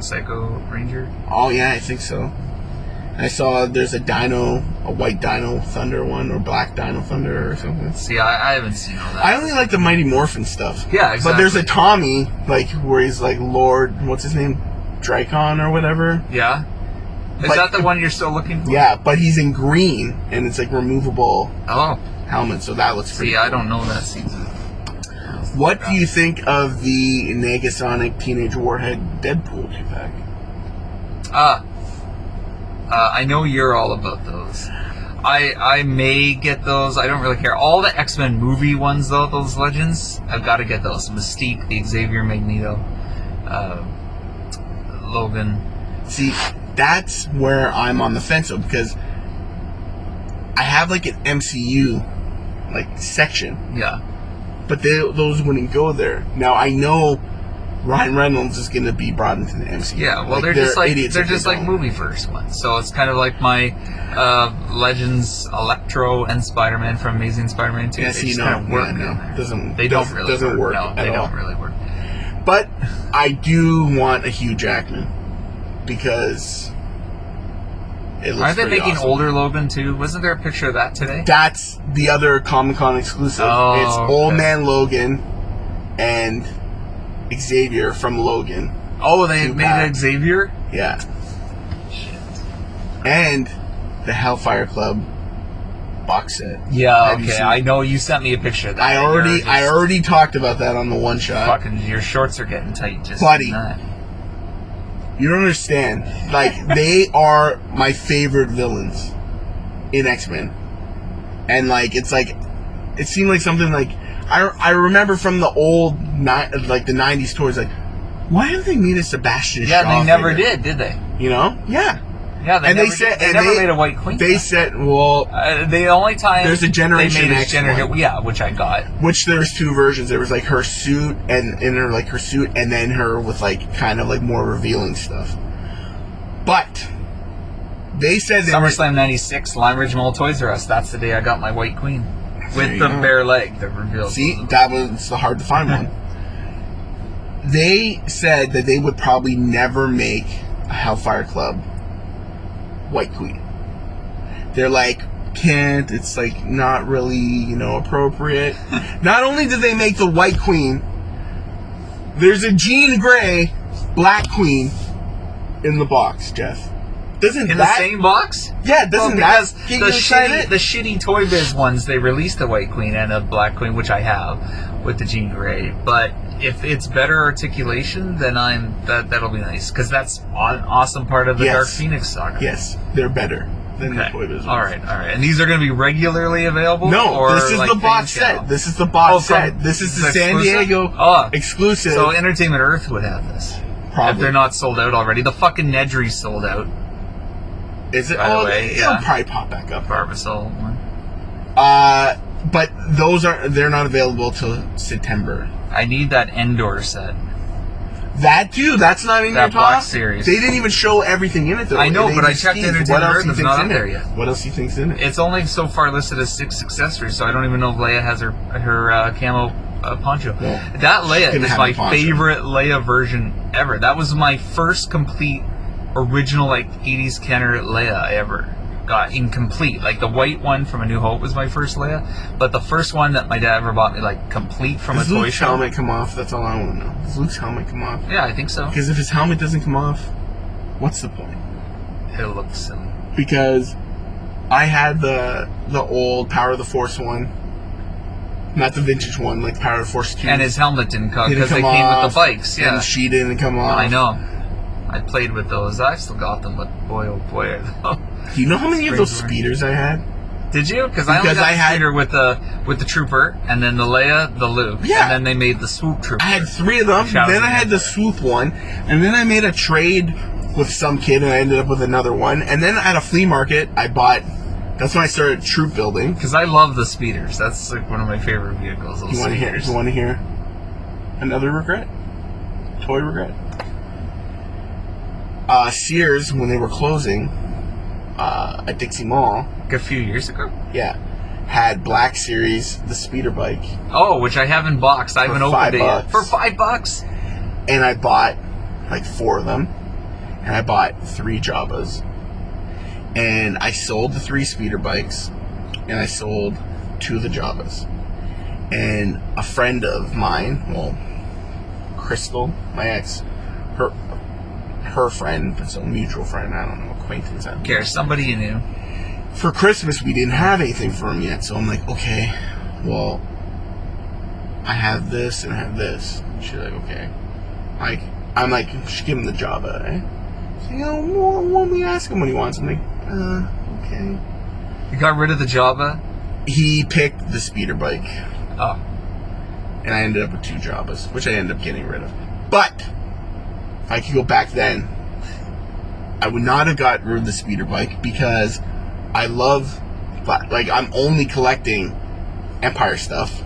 Psycho Ranger? Oh yeah, I think so. I saw there's a Dino, a white Dino Thunder one, or black Dino Thunder or something. See, I, I haven't seen all that. I only like the Mighty Morphin stuff. Yeah, exactly. But there's a Tommy, like, where he's like Lord, what's his name? Dracon or whatever. Yeah. Is but, that the one you're still looking for? Yeah, but he's in green, and it's like removable oh. helmet, so that looks pretty See, cool. I don't know that season. What do you think of the Negasonic Teenage Warhead Deadpool pack? Ah, uh, uh, I know you're all about those. I I may get those. I don't really care. All the X-Men movie ones, though, those Legends, I've got to get those. Mystique, the Xavier Magneto, uh, Logan. See, that's where I'm on the fence of, because I have like an M C U like section. Yeah. But they, those wouldn't go there. Now I know Ryan Reynolds is going to be brought into the M C U. Yeah, well, like, they're, they're just like they're just they like movie first ones. So it's kind of like my uh, Legends, Electro, and Spider-Man from Amazing Spider-Man two. Yeah, see, no, kind of work no, no. doesn't they doesn't, don't really doesn't work? work no, they all. don't really work. But I do want a Hugh Jackman because it looks. Aren't they making awesome. older Logan too? Wasn't there a picture of that today? That's the other Comic-Con exclusive. Oh, it's okay. Old Man Logan and Xavier from Logan. Oh, they Too made bad. Xavier? Yeah. Shit. And the Hellfire Club box set. Yeah, Have okay. I know you sent me a picture of that. I already I already talked about that on the one shot. Fucking your shorts are getting tight just Bloody. That. You don't understand. Like, they are my favorite villains in X-Men. And, like, it's like... It seemed like something, like... I, I remember from the old, like, the nineties tours, like, why didn't they meet a Sebastian Shaw? Yeah, they never did, did they? You know? Yeah. Yeah, they and never, they said, they and never they, made a White Queen. They said, well... Uh, the only time... There's a Generation X gener- Yeah, which I got. Which there was two versions. There was, like, her suit, and, and her, like, her suit, and then her with, like, kind of, like, more revealing stuff. But... They said... They SummerSlam ninety-six, Lime Ridge Mall, Toys R Us. That's the day I got my White Queen. With the go. bare leg that revealed... See? That was the hard-to-find one. They said that they would probably never make a Hellfire Club... White Queen. They're like, can't, it's like not really, you know, appropriate. Not only did they make the White Queen, there's a Jean Grey Black Queen in the box, Jeff. Doesn't in that, the same box? Yeah, doesn't well, that get the you shitty, the shitty Toy Biz ones, they released the White Queen and a Black Queen, which I have, with the Jean Grey. But if it's better articulation, then I'm that that'll be nice because that's an awesome part of the yes. Dark Phoenix saga. Yes, they're better than okay. the Toy Biz ones. All right, all right. And these are going to be regularly available. No, or this is like the box set. Out? This is the box oh, set. This is the San exclusive? Diego oh. exclusive. So Entertainment Earth would have this probably if they're not sold out already. The fucking Nedry sold out. Is it? By oh, the way, it'll yeah. probably pop back up. Barbasol one. Uh, but those are they're not available till September. I need that Endor set. That too. That's not in that your top series. They didn't even show everything in it though. I know, they but I checked Entertainment Earth. It's not in there yet. What else do you think's in it? It's only so far listed as six accessories, so I don't even know if Leia has her her uh, camo uh, poncho. Yeah. That Leia is my favorite Leia version ever. That was my first complete. Original like eighties Kenner Leia I ever got incomplete. Like the white one from A New Hope was my first Leia, but the first one that my dad ever bought me like complete from Does a Luke's toy shop. Does Luke's helmet come off? That's all I want to know. Does Luke's helmet come off? Yeah, I think so. Because if his helmet doesn't come off, what's the point? It looks silly. Because I had the the old Power of the Force one. Not the vintage one, like Power of the Force two. And his helmet didn't come because they came with the bikes. Yeah. And she didn't come off. I know. I played with those. I still got them, but boy, oh boy. You know how many of those speeders I had? Did you? Because I only got I the had her with the with the Trooper, and then the Leia, the Luke, yeah. and then they made the Swoop Trooper. I had three of them. Then I had the Swoop one, and then I made a trade with some kid, and I ended up with another one. And then at a flea market, I bought. That's when I started troop building. Because I love the speeders. That's like one of my favorite vehicles. You want to hear? You want to hear another regret? Toy regret. Uh, Sears, when they were closing uh, at Dixie Mall. A few years ago? Yeah. Had Black Series, the speeder bike. Oh, which I haven't boxed. I haven't opened it yet. For five bucks? And I bought like four of them. And I bought three Jabbas. And I sold the three speeder bikes. And I sold two of the Jabbas. And a friend of mine, well, Crystal, my ex, her her friend, but some mutual friend, I don't know, acquaintance. I don't care, know. Somebody you knew. For Christmas, we didn't have anything for him yet, so I'm like, okay, well, I have this and I have this. She's like, okay. I, I'm like, just give him the Jabba, eh? She's like, oh, well, why don't we ask him what he wants? I'm like, uh, okay. You got rid of the Jabba? He picked the speeder bike. Oh. And I ended up with two Jabbas, which I ended up getting rid of. But, if I could go back then, I would not have got rid of the speeder bike because I love, like, I'm only collecting Empire stuff.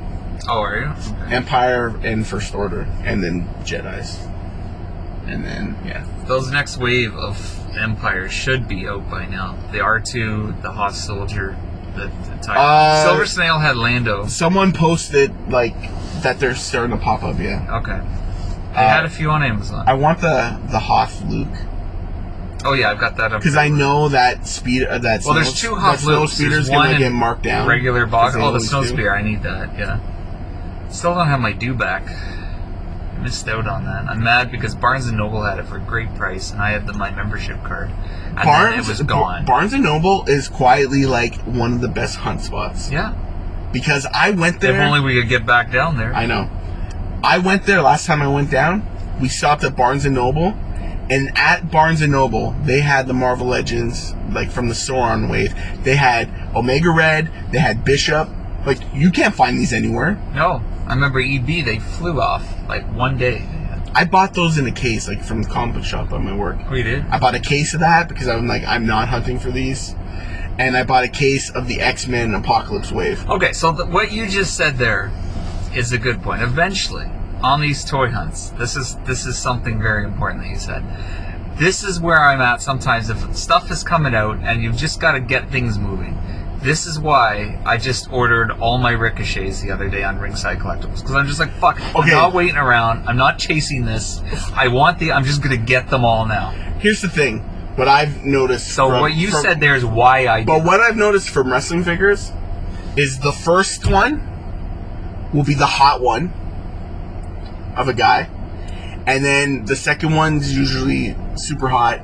Oh, are you? Okay. Empire and First Order, and then Jedis. And then, yeah. Those next wave of Empire should be out by now. The R two, the Hot Soldier, the, the Titan. Uh, Silver Snail had Lando. Someone posted, like, that they're starting to pop up, yeah. Okay. I uh, had a few on Amazon. I want the, the Hoth Luke. Oh yeah, I've got that up. Because I know that speed, uh, that well, snow, there's two hot loops. There's one get marked down. Regular box. Oh, the snow speeder. I need that. Yeah. Still don't have my due back. I missed out on that. I'm mad because Barnes and Noble had it for a great price, and I had the my membership card. And Barnes, then it was gone. Barnes and Noble is quietly like one of the best hunt spots. Yeah. Because I went there. If only we could get back down there. I know. I went there last time I went down. We stopped at Barnes and Noble. And at Barnes and Noble, they had the Marvel Legends, like from the Sauron wave. They had Omega Red, they had Bishop. Like, you can't find these anywhere. No. I remember E B, they flew off, like, one day. I bought those in a case, like, from the comic book shop at my work. Oh, you did? I bought a case of that because I'm like, I'm not hunting for these. And I bought a case of the X-Men Apocalypse wave. Okay, so the, what you just said there is a good point. Eventually, on these toy hunts, this is this is something very important that you said. This is where I'm at sometimes if stuff is coming out and you've just got to get things moving. This is why I just ordered all my ricochets the other day on Ringside Collectibles. Because I'm just like, fuck, okay. I'm not waiting around. I'm not chasing this. I want the, I'm just going to get them all now. Here's the thing. What I've noticed. So from, what you from, said there is why I But did. What I've noticed from wrestling figures is the first one will be the hot one. Of a guy, and then the second one's usually super hot,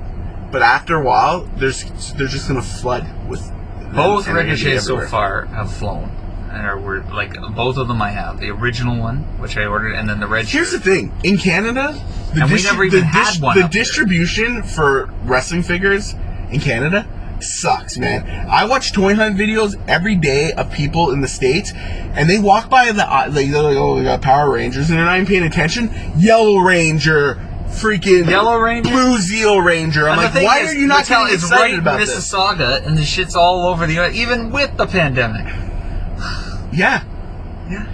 but after a while, there's they're just gonna flood with. Both ricochets so far have flown, and are we're, like both of them I have the original one which I ordered, and then the red. Here's shirt. The thing in Canada, the and we never even the had dis one. The distribution there. For wrestling figures in Canada sucks, man. I watch toy hunt videos every day of people in the States, and they walk by the like, they're like, oh, we got Power Rangers, and they're not even paying attention. Yellow Ranger, freaking Yellow Ranger, Blue Zeal Ranger. I'm and like, why is, are you not telling us right about this? It's right in Mississauga, and the shit's all over the even with the pandemic. Yeah, yeah.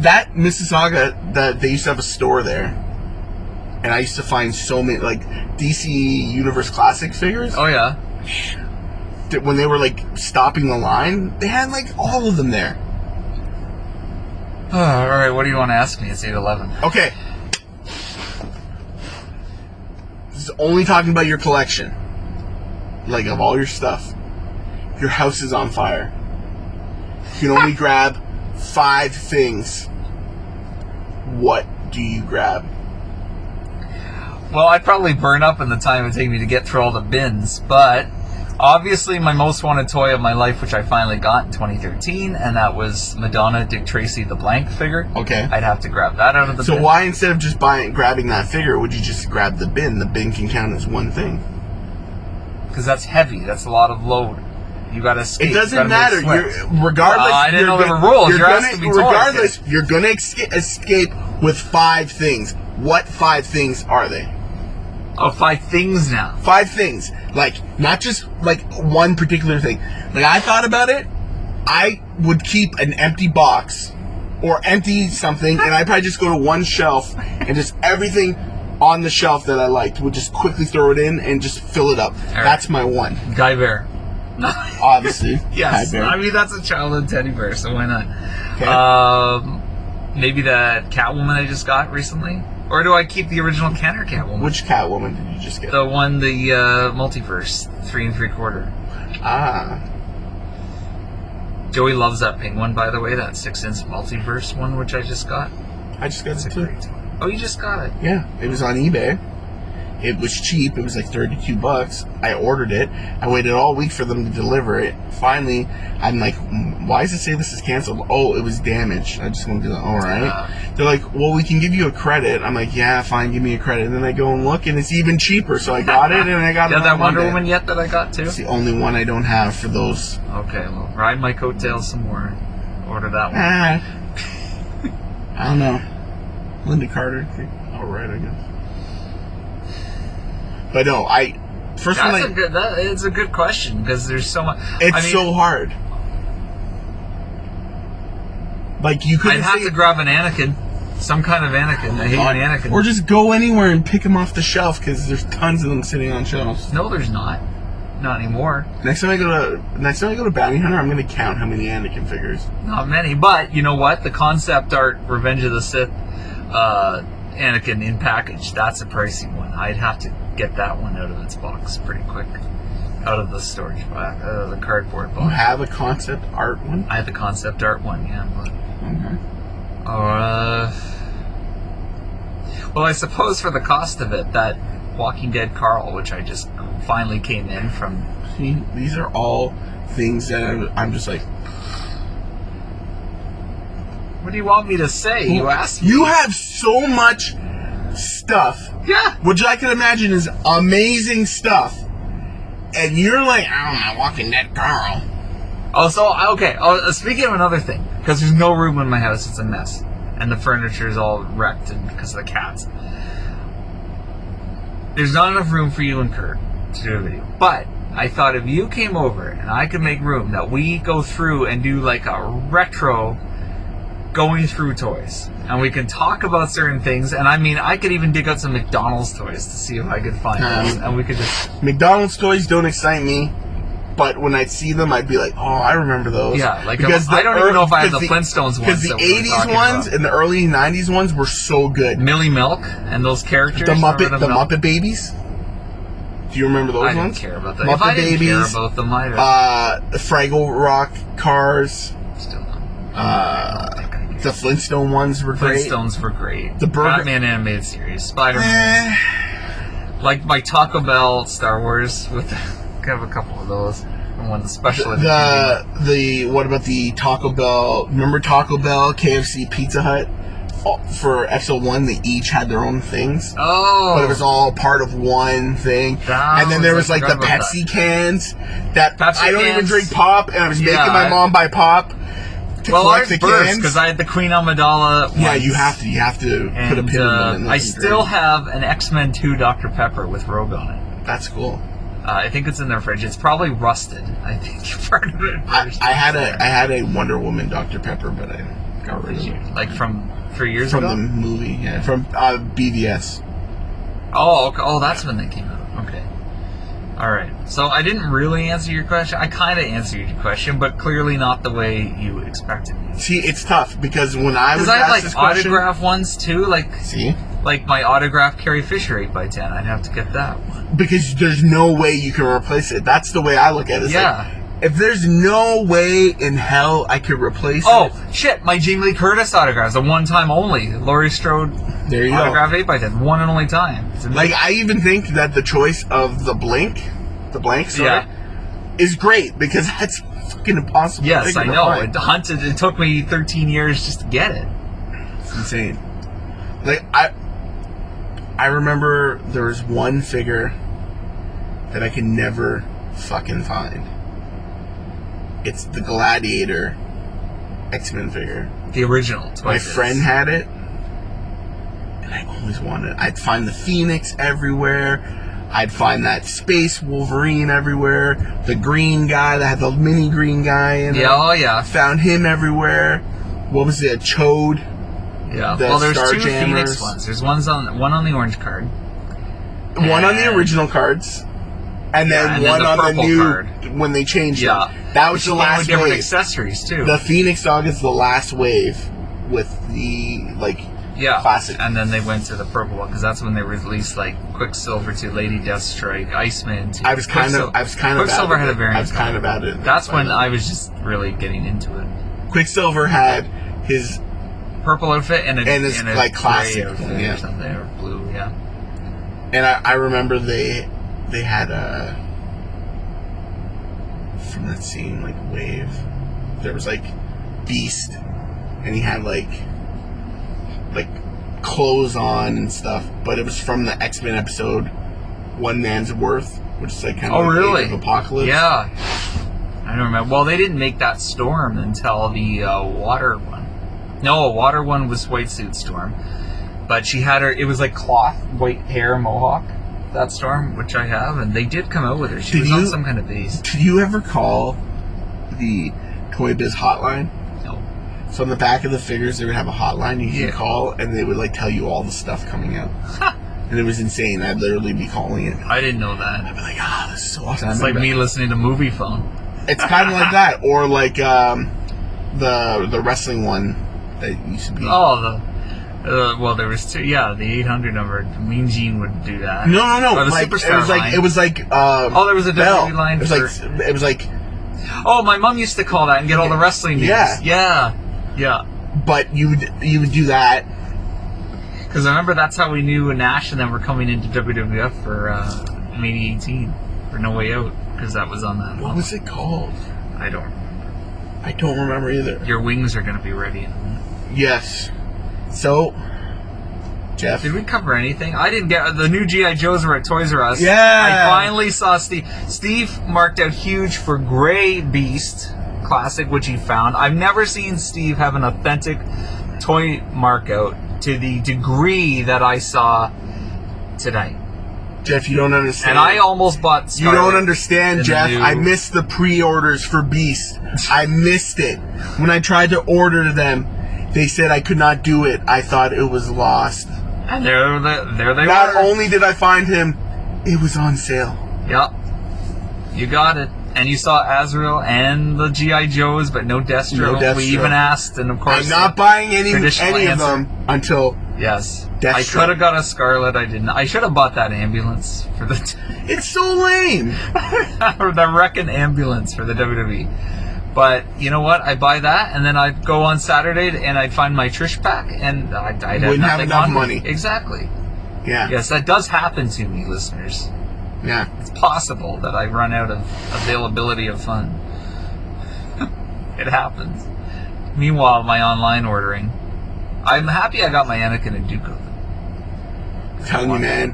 That Mississauga, that they used to have a store there. And I used to find so many like D C Universe Classic figures. Oh yeah. When they were like stopping the line, they had like all of them there. Oh, all right, what do you want to ask me? It's eight eleven. Okay. This is only talking about your collection, like of all your stuff. Your house is on fire. You can only grab five things. What do you grab? Well, I'd probably burn up in the time it would take me to get through all the bins, but obviously my most wanted toy of my life, which I finally got in twenty thirteen, and that was Madonna Dick Tracy the blank figure. Okay. I'd have to grab that out of the bin. So why, instead of just buying, grabbing that figure, would you just grab the bin? The bin can count as one thing. Because that's heavy. That's a lot of load. You gotta escape. It doesn't matter. You're, regardless, uh, I didn't know there were rules. You're, you're asking me regardless, twice. You're gonna esca- escape with five things. What five things are they? Oh, five things now. Five things. Like, not just, like, one particular thing. Like, I thought about it. I would keep an empty box or empty something, and I'd probably just go to one shelf and just everything on the shelf that I liked would just quickly throw it in and just fill it up. Right. That's my one. Guy Bear. Obviously. Yes. Guy Bear. I mean, that's a childhood teddy bear, so why not? Okay. Um, maybe that Catwoman I just got recently. Or do I keep the original Cat or Catwoman? Which Catwoman did you just get? The one, the uh, multiverse, three and three quarter. Ah. Joey loves that pink one, by the way, that six-inch multiverse one, which I just got. I just got it too. Oh, you just got it? Yeah, it was on eBay. It was cheap. It was like thirty-two bucks. I ordered it. I waited all week for them to deliver it. Finally, I'm like, why does it say this is canceled? Oh, it was damaged. I just want to be like, all right. Uh, They're like, well, we can give you a credit. I'm like, yeah, fine, give me a credit. And then I go and look, and it's even cheaper. So I got it, and I got it. You have that Wonder Woman yet that I got, too? It's the only one I don't have for those. Okay, well, ride my coattails some more. Order that one. Ah, I don't know. Linda Carter. All right, I guess. But no, I first That's one, I, a good. That, it's a good question because there's so much. It's I mean, so hard. Like you could. I'd have to it. grab an Anakin, some kind of Anakin. I hate an Anakin. Or just go anywhere and pick them off the shelf because there's tons of them sitting on shelves. No, there's not. Not anymore. Next time I go to next time I go to Bounty Hunter, I'm going to count how many Anakin figures. Not many, but you know what? The concept art, Revenge of the Sith, uh, Anakin in package. That's a pricey one. I'd have to get that one out of its box pretty quick, out of the storage box, out of the cardboard box. You have a concept art one? I have a concept art one, yeah. Okay. Or, uh, well, I suppose for the cost of it, that Walking Dead Carl, which I just finally came in from. See, these are all things that I'm, I'm just like. What do you want me to say? You asked me. You have so much stuff, yeah, which I can imagine is amazing stuff, and you're like, I don't know, Walking Dead Carl. Oh, so okay. Oh, speaking of another thing, because there's no room in my house; it's a mess, and the furniture is all wrecked, and because of the cats, there's not enough room for you and Kurt to do a video. But I thought if you came over and I could make room, that we go through and do like a retro. Going through toys, and we can talk about certain things, and I mean, I could even dig up some McDonald's toys to see if I could find um, those, and we could just... McDonald's toys don't excite me, but when I'd see them, I'd be like, oh, I remember those. Yeah, like, because I don't early, even know if I had the, the Flintstones ones. Because the eighties we ones about. And the early nineties ones were so good. Millie Milk, and those characters. The Muppet, the Milk? Muppet Babies. Do you remember those I ones? I don't care about that. Muppet if I didn't Babies, care about them, I'd... Uh, Fraggle Rock, Cars. Still not. Uh... The Flintstone ones were great. Flintstones were great. The Burger- Batman animated series, Spider-Man, eh. Like my Taco Bell, Star Wars. With the, I have a couple of those. And one special. The the, the what about the Taco Bell? Remember Taco Bell, K F C, Pizza Hut? For episode one, they each had their own things. Oh, but it was all part of one thing. That and then there was like the Pepsi that. cans. That Pepsi I don't cans. even drink pop, and I was yeah, making my I, mom buy pop. Well, ours burst because I had the Queen Amidala ones. Yeah, you have to. You have to and, put a pin uh, in them. I still have an X-Men two Doctor Pepper with Rogue on it. That's cool. Uh, I think it's in their fridge. It's probably rusted. I think part of it. I, I had there. a I had a Wonder Woman Doctor Pepper, but I got rid of it. Like from three years from ago. From the movie, yeah. From uh, B V S. Oh, okay. Oh, that's when they came out. Okay. All right, so I didn't really answer your question. I kind of answered your question, but clearly not the way you expected me. See, it's tough because when I was I asked like this question, autograph ones too, like see, like my autograph Carrie Fisher eight by ten. I'd have to get that one because there's no way you can replace it. That's the way I look at it. It's yeah. Like, if there's no way in hell I could replace oh, it. Oh shit, my Jamie Lee Curtis autographs, a one time only. Laurie Strode. There you autograph go. Autograph eight by ten, one and only time. Like, I even think that the choice of the blank, the blank, sorry, yeah. is great because that's fucking impossible. Yes, I know. It hunted, it took me thirteen years just to get it. It's insane. Like, I, I remember there was one figure that I could never fucking find. It's the Gladiator X-Men figure. The original. Toy My Biz. friend had it. And I always wanted it. I'd find the Phoenix everywhere. I'd find that Space Wolverine everywhere. The green guy that had the mini green guy in yeah, it. Oh, yeah. Found him everywhere. What was it? A Chode? Yeah. The well, there's Star two Jammers. Phoenix ones. There's one's on, one on the orange card. One on the original cards. And then yeah, and one then the on the new card. When they changed yeah. it. That was it's the last different wave. Accessories, too. The Phoenix Dog is the last wave with the, like... Yeah, classic. And then they went to the purple one because that's when they released like Quicksilver to Lady Deathstrike, Iceman to I was kind of, I was kind of. Quicksilver had a variant. I was kind of out of it. That's when I was just really getting into it. Quicksilver had his purple outfit and a and his and a like classic outfit yeah. or something or blue, yeah. And I, I remember they they had a from that scene like wave. There was like Beast, and he had like. like clothes on and stuff, but it was from the X-Men episode One Man's Worth, which is like kind of oh, really? Age of Apocalypse. Yeah. I don't remember. Well, they didn't make that Storm until the uh, water one. No, a water one was White Suit Storm. But she had her, it was like cloth, white hair, mohawk, that Storm, which I have, and they did come out with her. She did was you, on some kind of base. Did you ever call the Toy Biz hotline? So on the back of the figures, they would have a hotline you could yeah. call, and they would like tell you all the stuff coming out. And it was insane. I'd literally be calling it. I didn't know that. I'd be like, ah, oh, this is so awesome. It's like me listening to Movie Phone. It's kind of like that, or like um, the the wrestling one that used to be. Oh, the uh, well, there was two. Yeah, the eight hundred number. Mean Gene would do that. No, no, no. Or the like, Superstar it was like line. It was like. Uh, oh, there was a W W E line. It was for... like it was like. Oh, my mom used to call that and get all the wrestling news. Yeah. Yeah. Yeah, but you would you would do that because I remember that's how we knew Nash and then we're coming into W W F for uh, Mania eighteen for No Way Out because that was on that. What was it called? I don't remember. I don't remember either. Your wings are going to be ready in a minute. Yes. So, Jeff, did we cover anything? I didn't get the new G I Joes were at Toys R Us. Yeah, I finally saw Steve. Steve marked out huge for Gray Beast. Classic, which he found. I've never seen Steve have an authentic toy markout to the degree that I saw tonight. Jeff, you don't understand. And I almost bought Scarlet. You don't understand, Jeff. New... I missed the pre-orders for Beast. I missed it. When I tried to order them, they said I could not do it. I thought it was lost. And there, there they not were. Not only did I find him, it was on sale. Yep. You got it. And you saw Azrael and the G I Joes, but no Destro. No Destro. We even asked, and of course, I'm not buying any any of them until yes. Destro. I could have got a Scarlet. I didn't. I should have bought that ambulance for the. T it's so lame. The wrecking ambulance for the W W E. But you know what? I buy that, and then I'd go on Saturday, and I'd find my Trish pack, and I'd, I'd wouldn't have enough on money. Me. Exactly. Yeah. Yes, that does happen to me, listeners. Yeah. It's possible that I run out of availability of fun. It happens. Meanwhile, my online ordering. I'm happy I got my Anakin and Dooku. Tell me, man.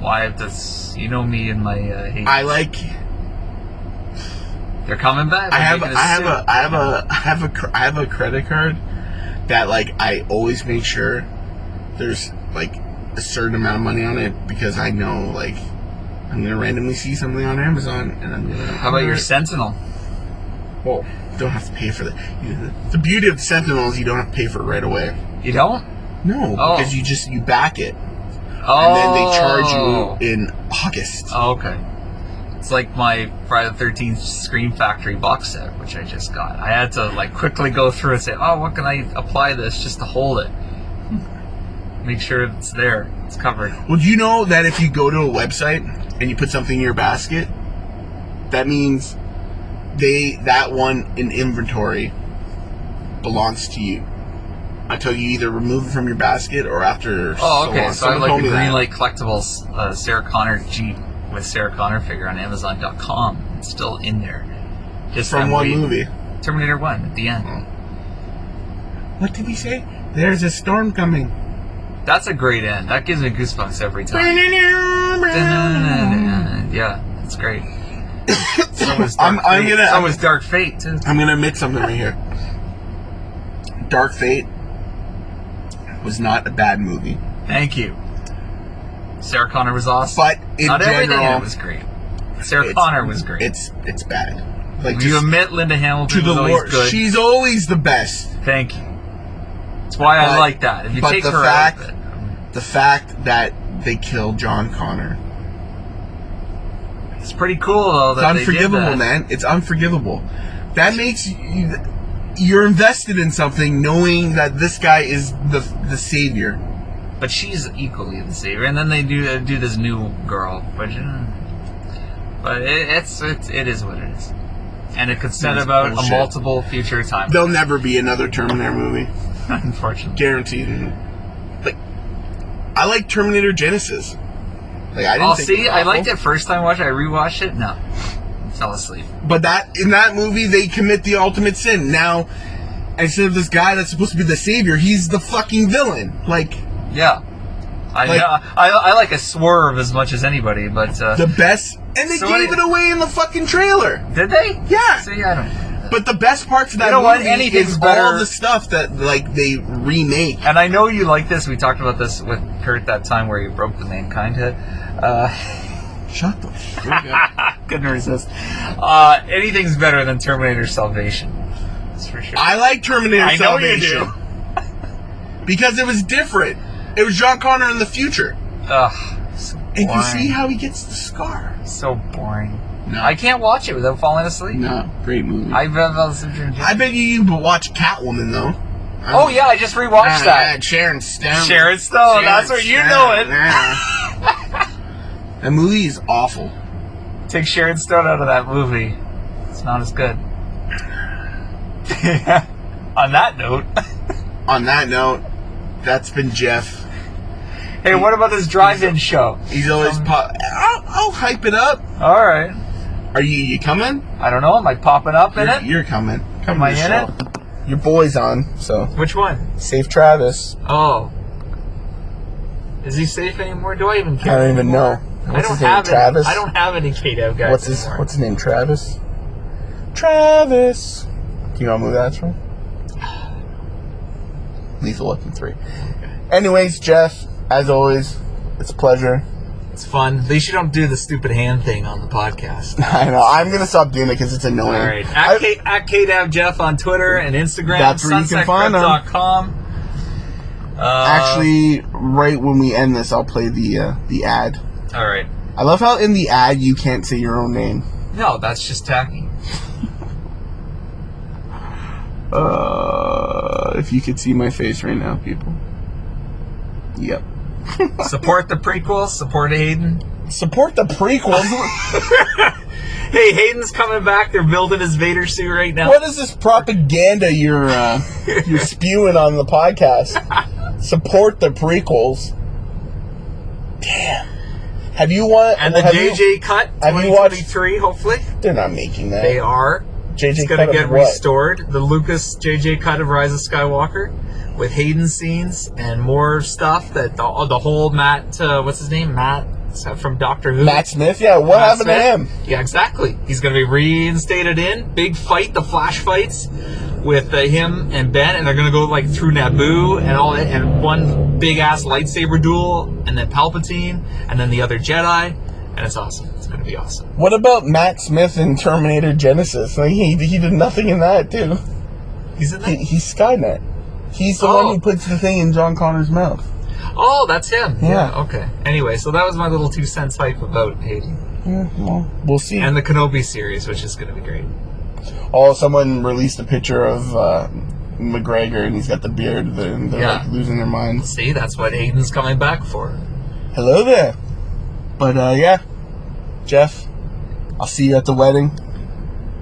Why if this... You know me and my uh, hate. I like... They're coming back. I have, I have a... I have a... I have a... I have a credit card that, like, I always make sure there's, like, a certain amount of money on it because I know, like... I'm gonna randomly see something on Amazon, and I'm gonna. How about your it. Sentinel? Well, you don't have to pay for that. The beauty of Sentinel is you don't have to pay for it right away. You don't? No, oh. because you just you back it, oh. and then they charge you in August. Oh, okay. It's like my Friday the thirteenth Scream Factory box set, which I just got. I had to like quickly go through and say, "Oh, what can I apply this just to hold it?" Make sure it's there. It's covered. Well, do you know that if you go to a website and you put something in your basket, that means they that one in inventory belongs to you until you either remove it from your basket or after. Oh, okay. So, so I have like a Greenlight Collectibles uh, Sarah Connor Jeep with Sarah Connor figure on Amazon dot com. It's still in there. Just from one movie, Terminator One, at the end. Hmm. What did he say? There's a storm coming. That's a great end. That gives me goosebumps every time. Yeah, it's great. So was Dark I'm, Fate. I'm gonna, so I'm, was Dark Fate, too. I'm going to admit something right here. Dark Fate was not a bad movie. Thank you. Sarah Connor was awesome. But in not general... Not everything was great. Sarah Connor was great. It's it's bad. Like, you admit Linda Hamilton was always Lord, good. She's always the best. Thank you. That's why but, I like that. If you but take the her fact, out of it, the fact that they killed John Connor... It's pretty cool, though, that it's unforgivable, they did that. man. It's unforgivable. That makes you... You're invested in something knowing that this guy is the the savior. But she's equally the savior. And then they do uh, do this new girl. But, you know, but it, it's, it's, it is what it is. And it could set about bullshit. a multiple future time. There'll never be another Terminator movie. Unfortunately. Guaranteed. Like, I like Terminator Genesis. Like, I didn't I'll think see. It I liked it first time I watched it. I rewatched it. No. Fell asleep. But that in that movie, they commit the ultimate sin. Now, instead of this guy that's supposed to be the savior, he's the fucking villain. Like, yeah, I like, I, I like a swerve as much as anybody. But uh, the best, and they so gave it, it away in the fucking trailer. Did they? Yeah. See, I don't. But the best parts of that movie is better. all the stuff that like they remake. And I know you like this. We talked about this with Kurt that time where you broke the Mankind head. Uh, Shut the fuck up. Couldn't resist. Uh, anything's better than Terminator Salvation. That's for sure. I like Terminator I Salvation. I know you do. Because it was different. It was John Connor in the future. Ugh. So and you see how he gets the scar. So boring. No. I can't watch it without falling asleep. No, great movie. I, I bet you you watch Catwoman, though. I'm, oh, yeah, I just rewatched nah, that. Yeah, Sharon Stone. Sharon Stone, Sharon that's where you know it. Nah. That movie is awful. Take Sharon Stone out of that movie. It's not as good. On that note. On that note, that's been Jeff. Hey, he, what about this drive-in show? He's always um, pop. I'll, I'll hype it up. All right. Are you you coming? I don't know. Am I popping up you're, in it? You're coming. Come Am I in show. it? Your boy's on. So. Which one? Save Travis. Oh. Is he safe anymore? Do I even care? I don't even anymore? know. What's I don't his name? Have Travis. Any, I don't have any K D O guys. What's his anymore. What's his name? Travis. Travis. Do you know who that's from? Lethal Weapon three. Okay. Anyways, Jeff, as always, it's a pleasure. It's fun. At least you don't do the stupid hand thing on the podcast. I know. I'm going to stop doing it because it's annoying. All right. At, I, K, at K D A V Jeff on Twitter and Instagram. That's where you can find them. Uh, Actually, right when we end this, I'll play the uh, the ad. All right. I love how in the ad you can't say your own name. No, that's just tacky. uh, if you could see my face right now, people. Yep. Support the prequels. Support Hayden. Support the prequels. Hey, Hayden's coming back. They're building his Vader suit right now. What is this propaganda you're uh, you're spewing on the podcast? Support the prequels. Damn. Have you want and the J J you, cut twenty twenty-three? Hopefully they're not making that. They are. J J it's going to get restored. The Lucas J J cut of Rise of Skywalker with Hayden scenes and more stuff. That the, the whole Matt, uh, what's his name, Matt from Doctor Who. Matt Smith. Yeah. What Matt happened Smith. to him? Yeah, exactly. He's going to be reinstated in big fight. The Flash fights. With uh, him and Ben, and they're gonna go like through Naboo and all that, and one big ass lightsaber duel, and then Palpatine, and then the other Jedi, and it's awesome. It's gonna be awesome. What about Matt Smith in Terminator Genesis? Like he he did nothing in that too. He's in that. He, he's Skynet. He's the oh. one who puts the thing in John Connor's mouth. Oh, that's him. Yeah. yeah. Okay. Anyway, so that was my little two cents hype about Hayden. Yeah. Well, we'll see. And the Kenobi series, which is gonna be great. Oh, someone released a picture of uh, McGregor, and he's got the beard. They're, they're yeah. like losing their mind. See, that's what Hayden's coming back for. Hello there. But, uh, yeah. Jeff, I'll see you at the wedding.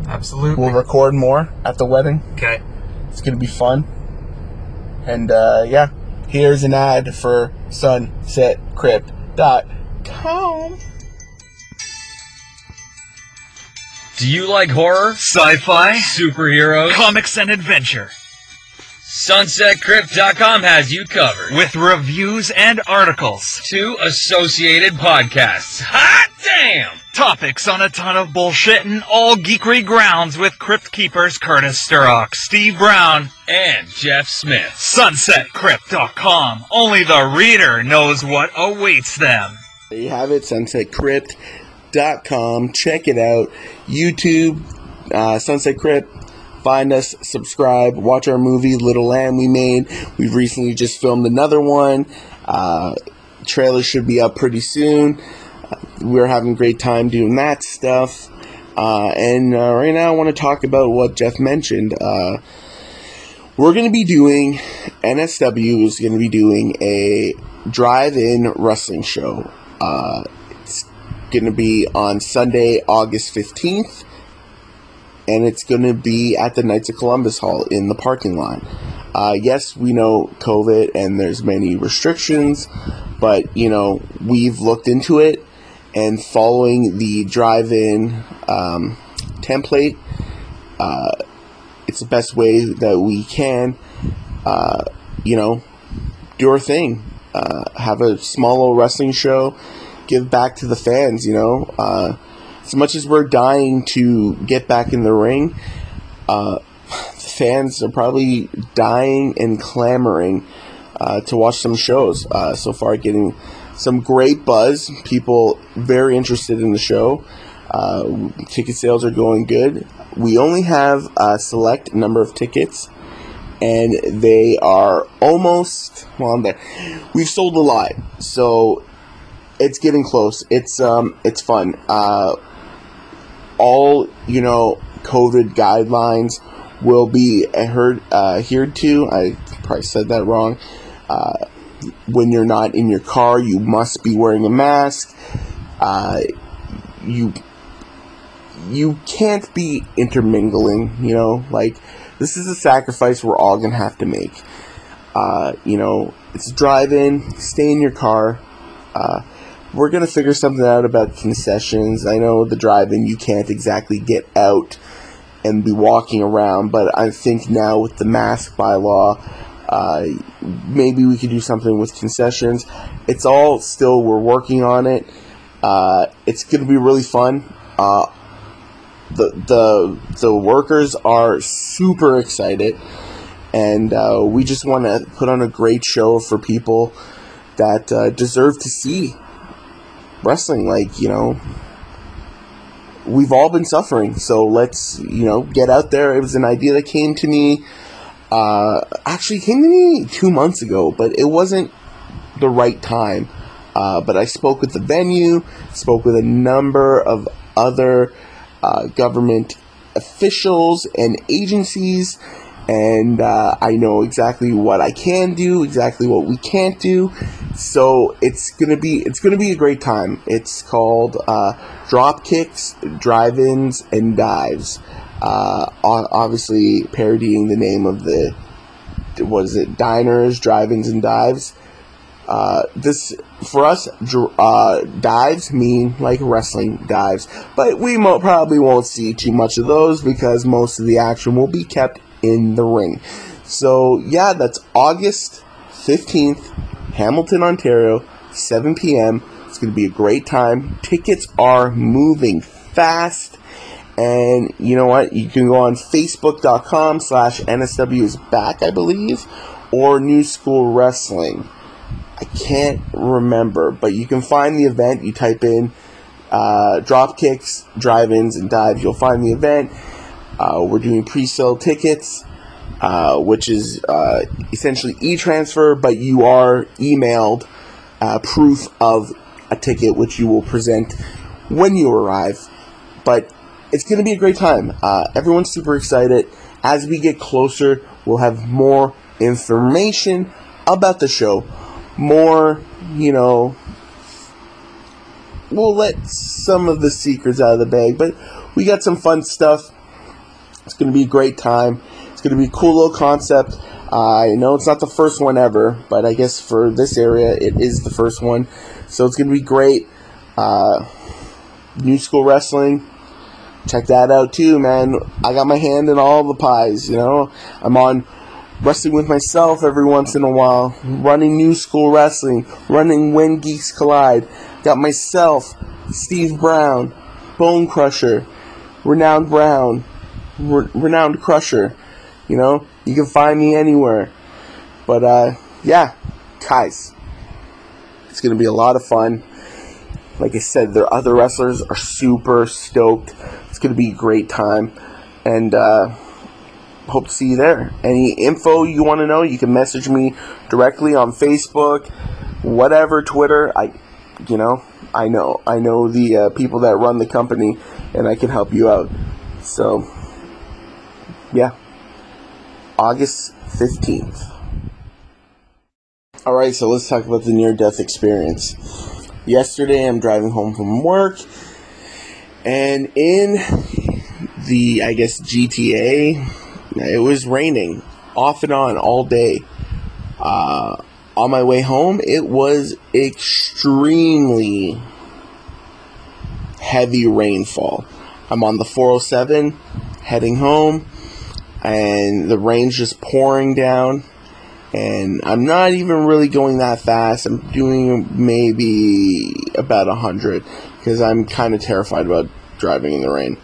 Absolutely. We'll record more at the wedding. Okay. It's going to be fun. And, uh, yeah. Here's an ad for sunset crypt dot com. Do you like horror, sci-fi, superheroes, comics, and adventure? sunset crypt dot com has you covered. With reviews and articles. Two associated podcasts. Hot damn! Topics on a ton of bullshit and all geekery grounds with Crypt Keepers Curtis Sturrock, Steve Brown, and Jeff Smith. Sunset Crypt dot com. Only the reader knows what awaits them. There you have it, Sunset Crypt dot com. Check it out. YouTube, uh, Sunset Crypt. Find us, subscribe, watch our movie, Little Lamb we made. We've recently just filmed another one. Uh, trailer should be up pretty soon. We're having a great time doing that stuff. Uh, and uh, right now I want to talk about what Jeff mentioned. Uh, we're going to be doing, N S W is going to be doing a drive-in wrestling show. Uh, it's going to be on Sunday, August fifteenth. And it's going to be at the Knights of Columbus Hall in the parking lot. Uh, yes, we know COVID and there's many restrictions. But, you know, we've looked into it. And following the drive-in um, template, uh, it's the best way that we can, uh, you know, do our thing. Uh, have a small little wrestling show, give back to the fans, you know. Uh, as much as we're dying to get back in the ring, uh, the fans are probably dying and clamoring uh, to watch some shows. Uh, so far getting some great buzz, people very interested in the show. Uh, ticket sales are going good. We only have a select number of tickets, and they are almost, well, I'm there. We've sold a lot, so it's getting close. It's um, it's fun. Uh, all, you know, COVID guidelines will be heard, uh, adhered to. I probably said that wrong. Uh, When you're not in your car, you must be wearing a mask. Uh, you you can't be intermingling, you know? Like, this is a sacrifice we're all going to have to make. Uh, you know, it's a drive-in. Stay in your car. Uh, we're going to figure something out about concessions. I know the drive-in, you can't exactly get out and be walking around, but I think now with the mask bylaw, Uh, maybe we could do something with concessions. It's all still, we're working on it. Uh, it's going to be really fun. Uh, the the the workers are super excited, and uh, we just want to put on a great show for people that uh, deserve to see wrestling. Like, you know, we've all been suffering, so let's, you know, get out there. It was an idea that came to me. Uh, actually, it came to me two months ago, but it wasn't the right time. Uh, but I spoke with the venue, spoke with a number of other uh, government officials and agencies, and uh, I know exactly what I can do, exactly what we can't do. So it's gonna be it's gonna be a great time. It's called uh, Drop Kicks, Drive-ins, and Dives. Uh, obviously parodying the name of the, what is it, diners, drive-ins, and dives. Uh, this, for us, dr- uh, dives mean like wrestling dives, but we mo- probably won't see too much of those because most of the action will be kept in the ring. So, yeah, that's August fifteenth, Hamilton, Ontario, seven p.m. It's going to be a great time. Tickets are moving fast. And you know what? You can go on Facebook.com slash NSW is back, I believe, or New School Wrestling. I can't remember, but you can find the event. You type in uh, drop kicks, drive-ins, and dives. You'll find the event. Uh, we're doing pre-sale tickets, uh, which is uh, essentially e-transfer, but you are emailed uh, proof of a ticket, which you will present when you arrive. But it's going to be a great time. Uh, everyone's super excited. As we get closer, we'll have more information about the show. More, you know, we'll let some of the secrets out of the bag, but we got some fun stuff. It's going to be a great time. It's going to be a cool little concept. Uh, I know it's not the first one ever, but I guess for this area, it is the first one. So it's going to be great. Uh, New School Wrestling. Check that out too, man. I got my hand in all the pies, you know. I'm on Wrestling With Myself every once in a while, running New School Wrestling, running When Geeks Collide. Got myself, Steve Brown, Bone Crusher, Renowned Brown, Re- Renowned Crusher. You know, you can find me anywhere. But, uh, yeah, guys, it's going to be a lot of fun. Like I said, their other wrestlers are super stoked. It's going to be a great time. And, uh, hope to see you there. Any info you want to know, you can message me directly on Facebook, whatever, Twitter. I, you know, I know. I know the uh, people that run the company, and I can help you out. So, yeah. August fifteenth. Alright, so let's talk about the near-death experience. Yesterday, I'm driving home from work, and in the, I guess, G T A, it was raining off and on all day. Uh, on my way home, it was extremely heavy rainfall. I'm on the four oh seven, heading home, and the rain's just pouring down. And I'm not even really going that fast. I'm doing maybe about one hundred because I'm kind of terrified about driving in the rain.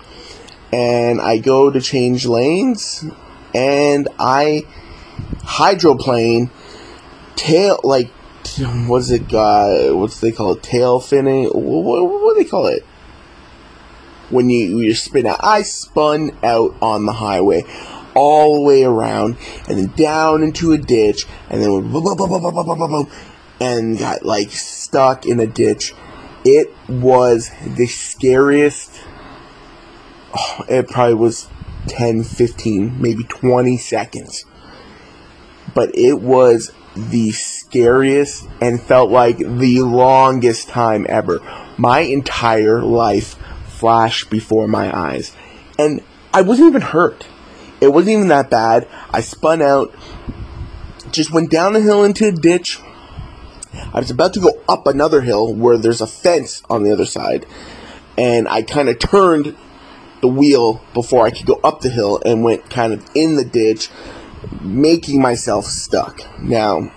And I go to change lanes, and I hydroplane, tail, like, what is it, uh, what's they call it, tail finning? What, what, what do they call it? When you, you spin out. I spun out on the highway, all the way around, and then down into a ditch, and then boom, boom, boom, boom, boom, boom, boom, boom, and got, like, stuck in a ditch. It was the scariest. Oh, it probably was ten, fifteen, maybe twenty seconds. But it was the scariest and felt like the longest time ever. My entire life flashed before my eyes. And I wasn't even hurt. It wasn't even that bad. I spun out, just went down a hill into a ditch. I was about to go up another hill where there's a fence on the other side. And I kind of turned the wheel before I could go up the hill and went kind of in the ditch, making myself stuck. Now,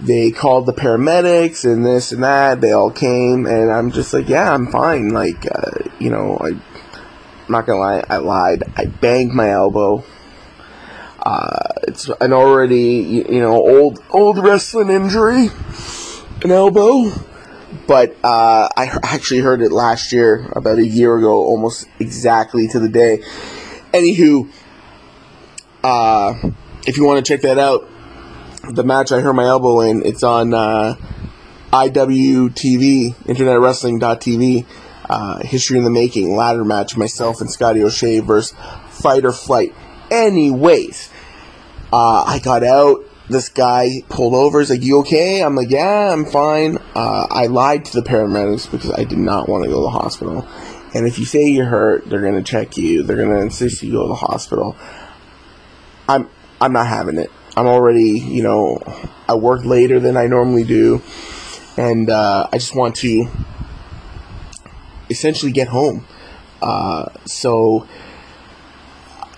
they called the paramedics and this and that. They all came, and I'm just like, yeah, I'm fine. Like, uh, you know, I... I'm not gonna lie, I lied. I banged my elbow. Uh, it's an already, you, you know, old old wrestling injury, an elbow. But uh, I actually heard it last year, about a year ago, almost exactly to the day. Anywho, uh, if you want to check that out, the match I hurt my elbow in, it's on uh, I W T V, internet wrestling dot t v. Uh, history in the making, ladder match, myself and Scotty O'Shea versus Fight or Flight. Anyways, uh, I got out, this guy pulled over, he's like, you okay? I'm like, yeah, I'm fine. Uh, I lied to the paramedics because I did not want to go to the hospital. And if you say you're hurt, they're going to check you, they're going to insist you go to the hospital. I'm, I'm not having it. I'm already, you know, I work later than I normally do, and uh, I just want to essentially get home. Uh, so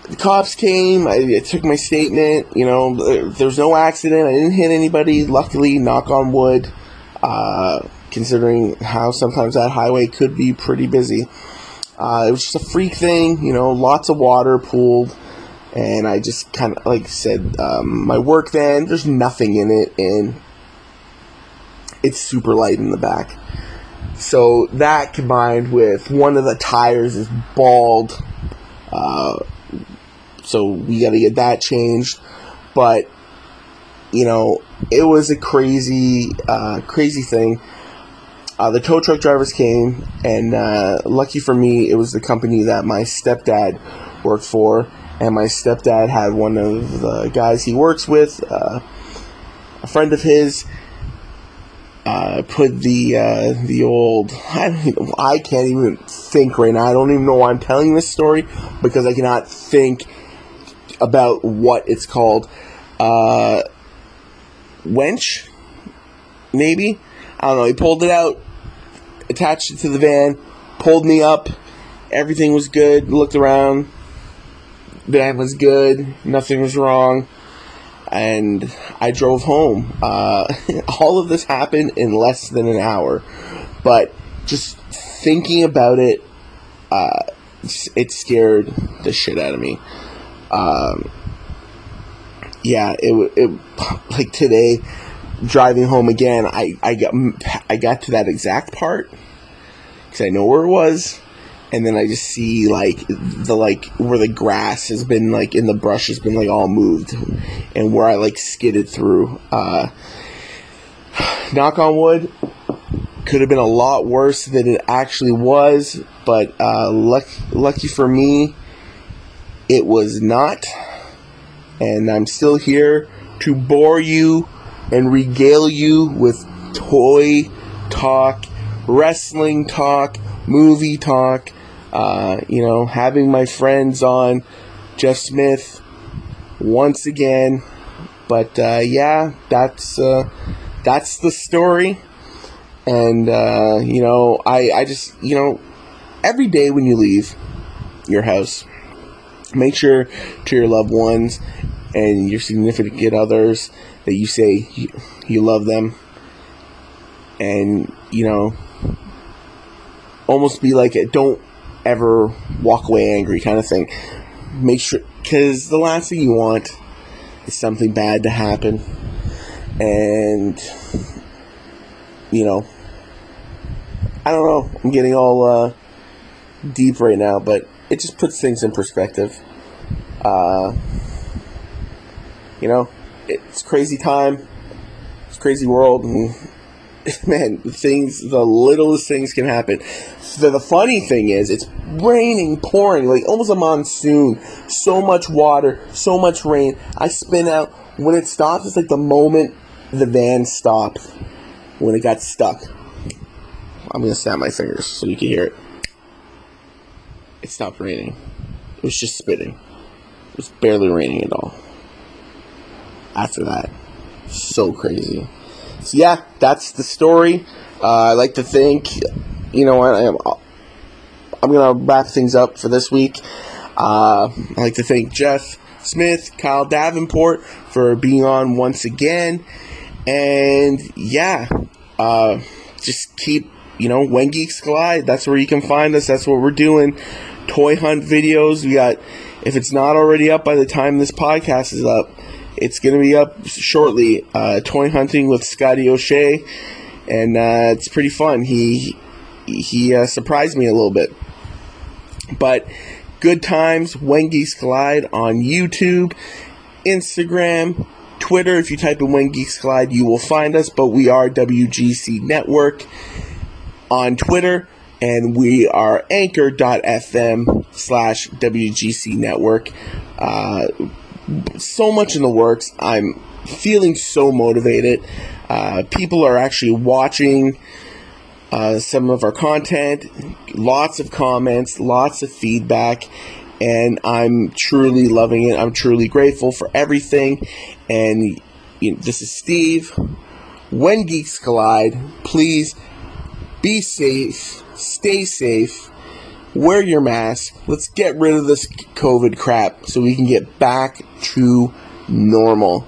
the cops came, I, I took my statement, you know, there, there was no accident, I didn't hit anybody, luckily, knock on wood, uh, considering how sometimes that highway could be pretty busy. Uh, it was just a freak thing, you know, lots of water pooled, and I just kind of, like I said, um, my work van, there's nothing in it, and it's super light in the back. So that combined with one of the tires is bald, uh, so we got to get that changed. But, you know, it was a crazy, uh, crazy thing. Uh, the tow truck drivers came, and uh, lucky for me, it was the company that my stepdad worked for. And my stepdad had one of the guys he works with, uh, a friend of his, Uh, put the uh, the old, I, don't even, I can't even think right now. I don't even know why I'm telling this story because I cannot think about what it's called. Uh, wench, maybe? I don't know. He pulled it out, attached it to the van, pulled me up. Everything was good. Looked around. Van was good. Nothing was wrong. And I drove home. Uh, all of this happened in less than an hour. But just thinking about it uh, it scared the shit out of me. Um, yeah, it it like today, driving home again, I I got I got to that exact part because I know where it was. And then I just see, like, the, like, where the grass has been, like, in the brush has been, like, all moved. And where I, like, skidded through. Uh, knock on wood, could have been a lot worse than it actually was. But uh, luck- lucky for me, it was not. And I'm still here to bore you and regale you with toy talk, wrestling talk, movie talk. Uh, you know, having my friends on, Jeff Smith, once again. But uh, yeah, that's uh, that's the story. And uh, you know, I I just you know, every day when you leave your house, make sure to your loved ones and your significant others that you say you, you love them, and you know, almost be like a don't ever walk away angry kind of thing. Make sure, because the last thing you want is something bad to happen. And, you know, I don't know, I'm getting all uh, deep right now, but it just puts things in perspective. Uh, you know, it's crazy time, it's crazy world, and man, things, the littlest things can happen. The, the funny thing is, it's raining, pouring, like almost a monsoon. So much water, so much rain. I spin out. When it stops, it's like the moment the van stopped when it got stuck. I'm going to snap my fingers so you can hear it. It stopped raining. It was just spitting. It was barely raining at all. After that, so crazy. So yeah, that's the story. Uh, I like to think, you know what, I am, I'm going to wrap things up for this week. Uh, I'd like to thank Jeff Smith, Kyle Davenport for being on once again. And yeah, uh, just keep, you know, When Geeks Collide, that's where you can find us. That's what we're doing. Toy hunt videos. We got, if it's not already up by the time this podcast is up, it's going to be up shortly. Uh, toy hunting with Scotty O'Shea, and uh, it's pretty fun. He he uh, surprised me a little bit. But good times, When Geeks Collide on YouTube, Instagram, Twitter. If you type in When Geeks Collide, you will find us. But we are W G C Network on Twitter, and we are anchor dot f m slash W G C Network. Uh, so much in the works. I'm feeling so motivated. Uh, people are actually watching uh, some of our content. Lots of comments, lots of feedback, and I'm truly loving it. I'm truly grateful for everything. And you know, this is Steve. When Geeks Collide, please be safe, stay safe, wear your mask. Let's get rid of this COVID crap so we can get back to normal.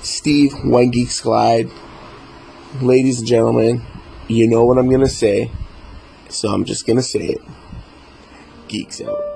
Steve, When Geeks Collide. Ladies and gentlemen, you know what I'm going to say, so I'm just going to say it. Geeks out.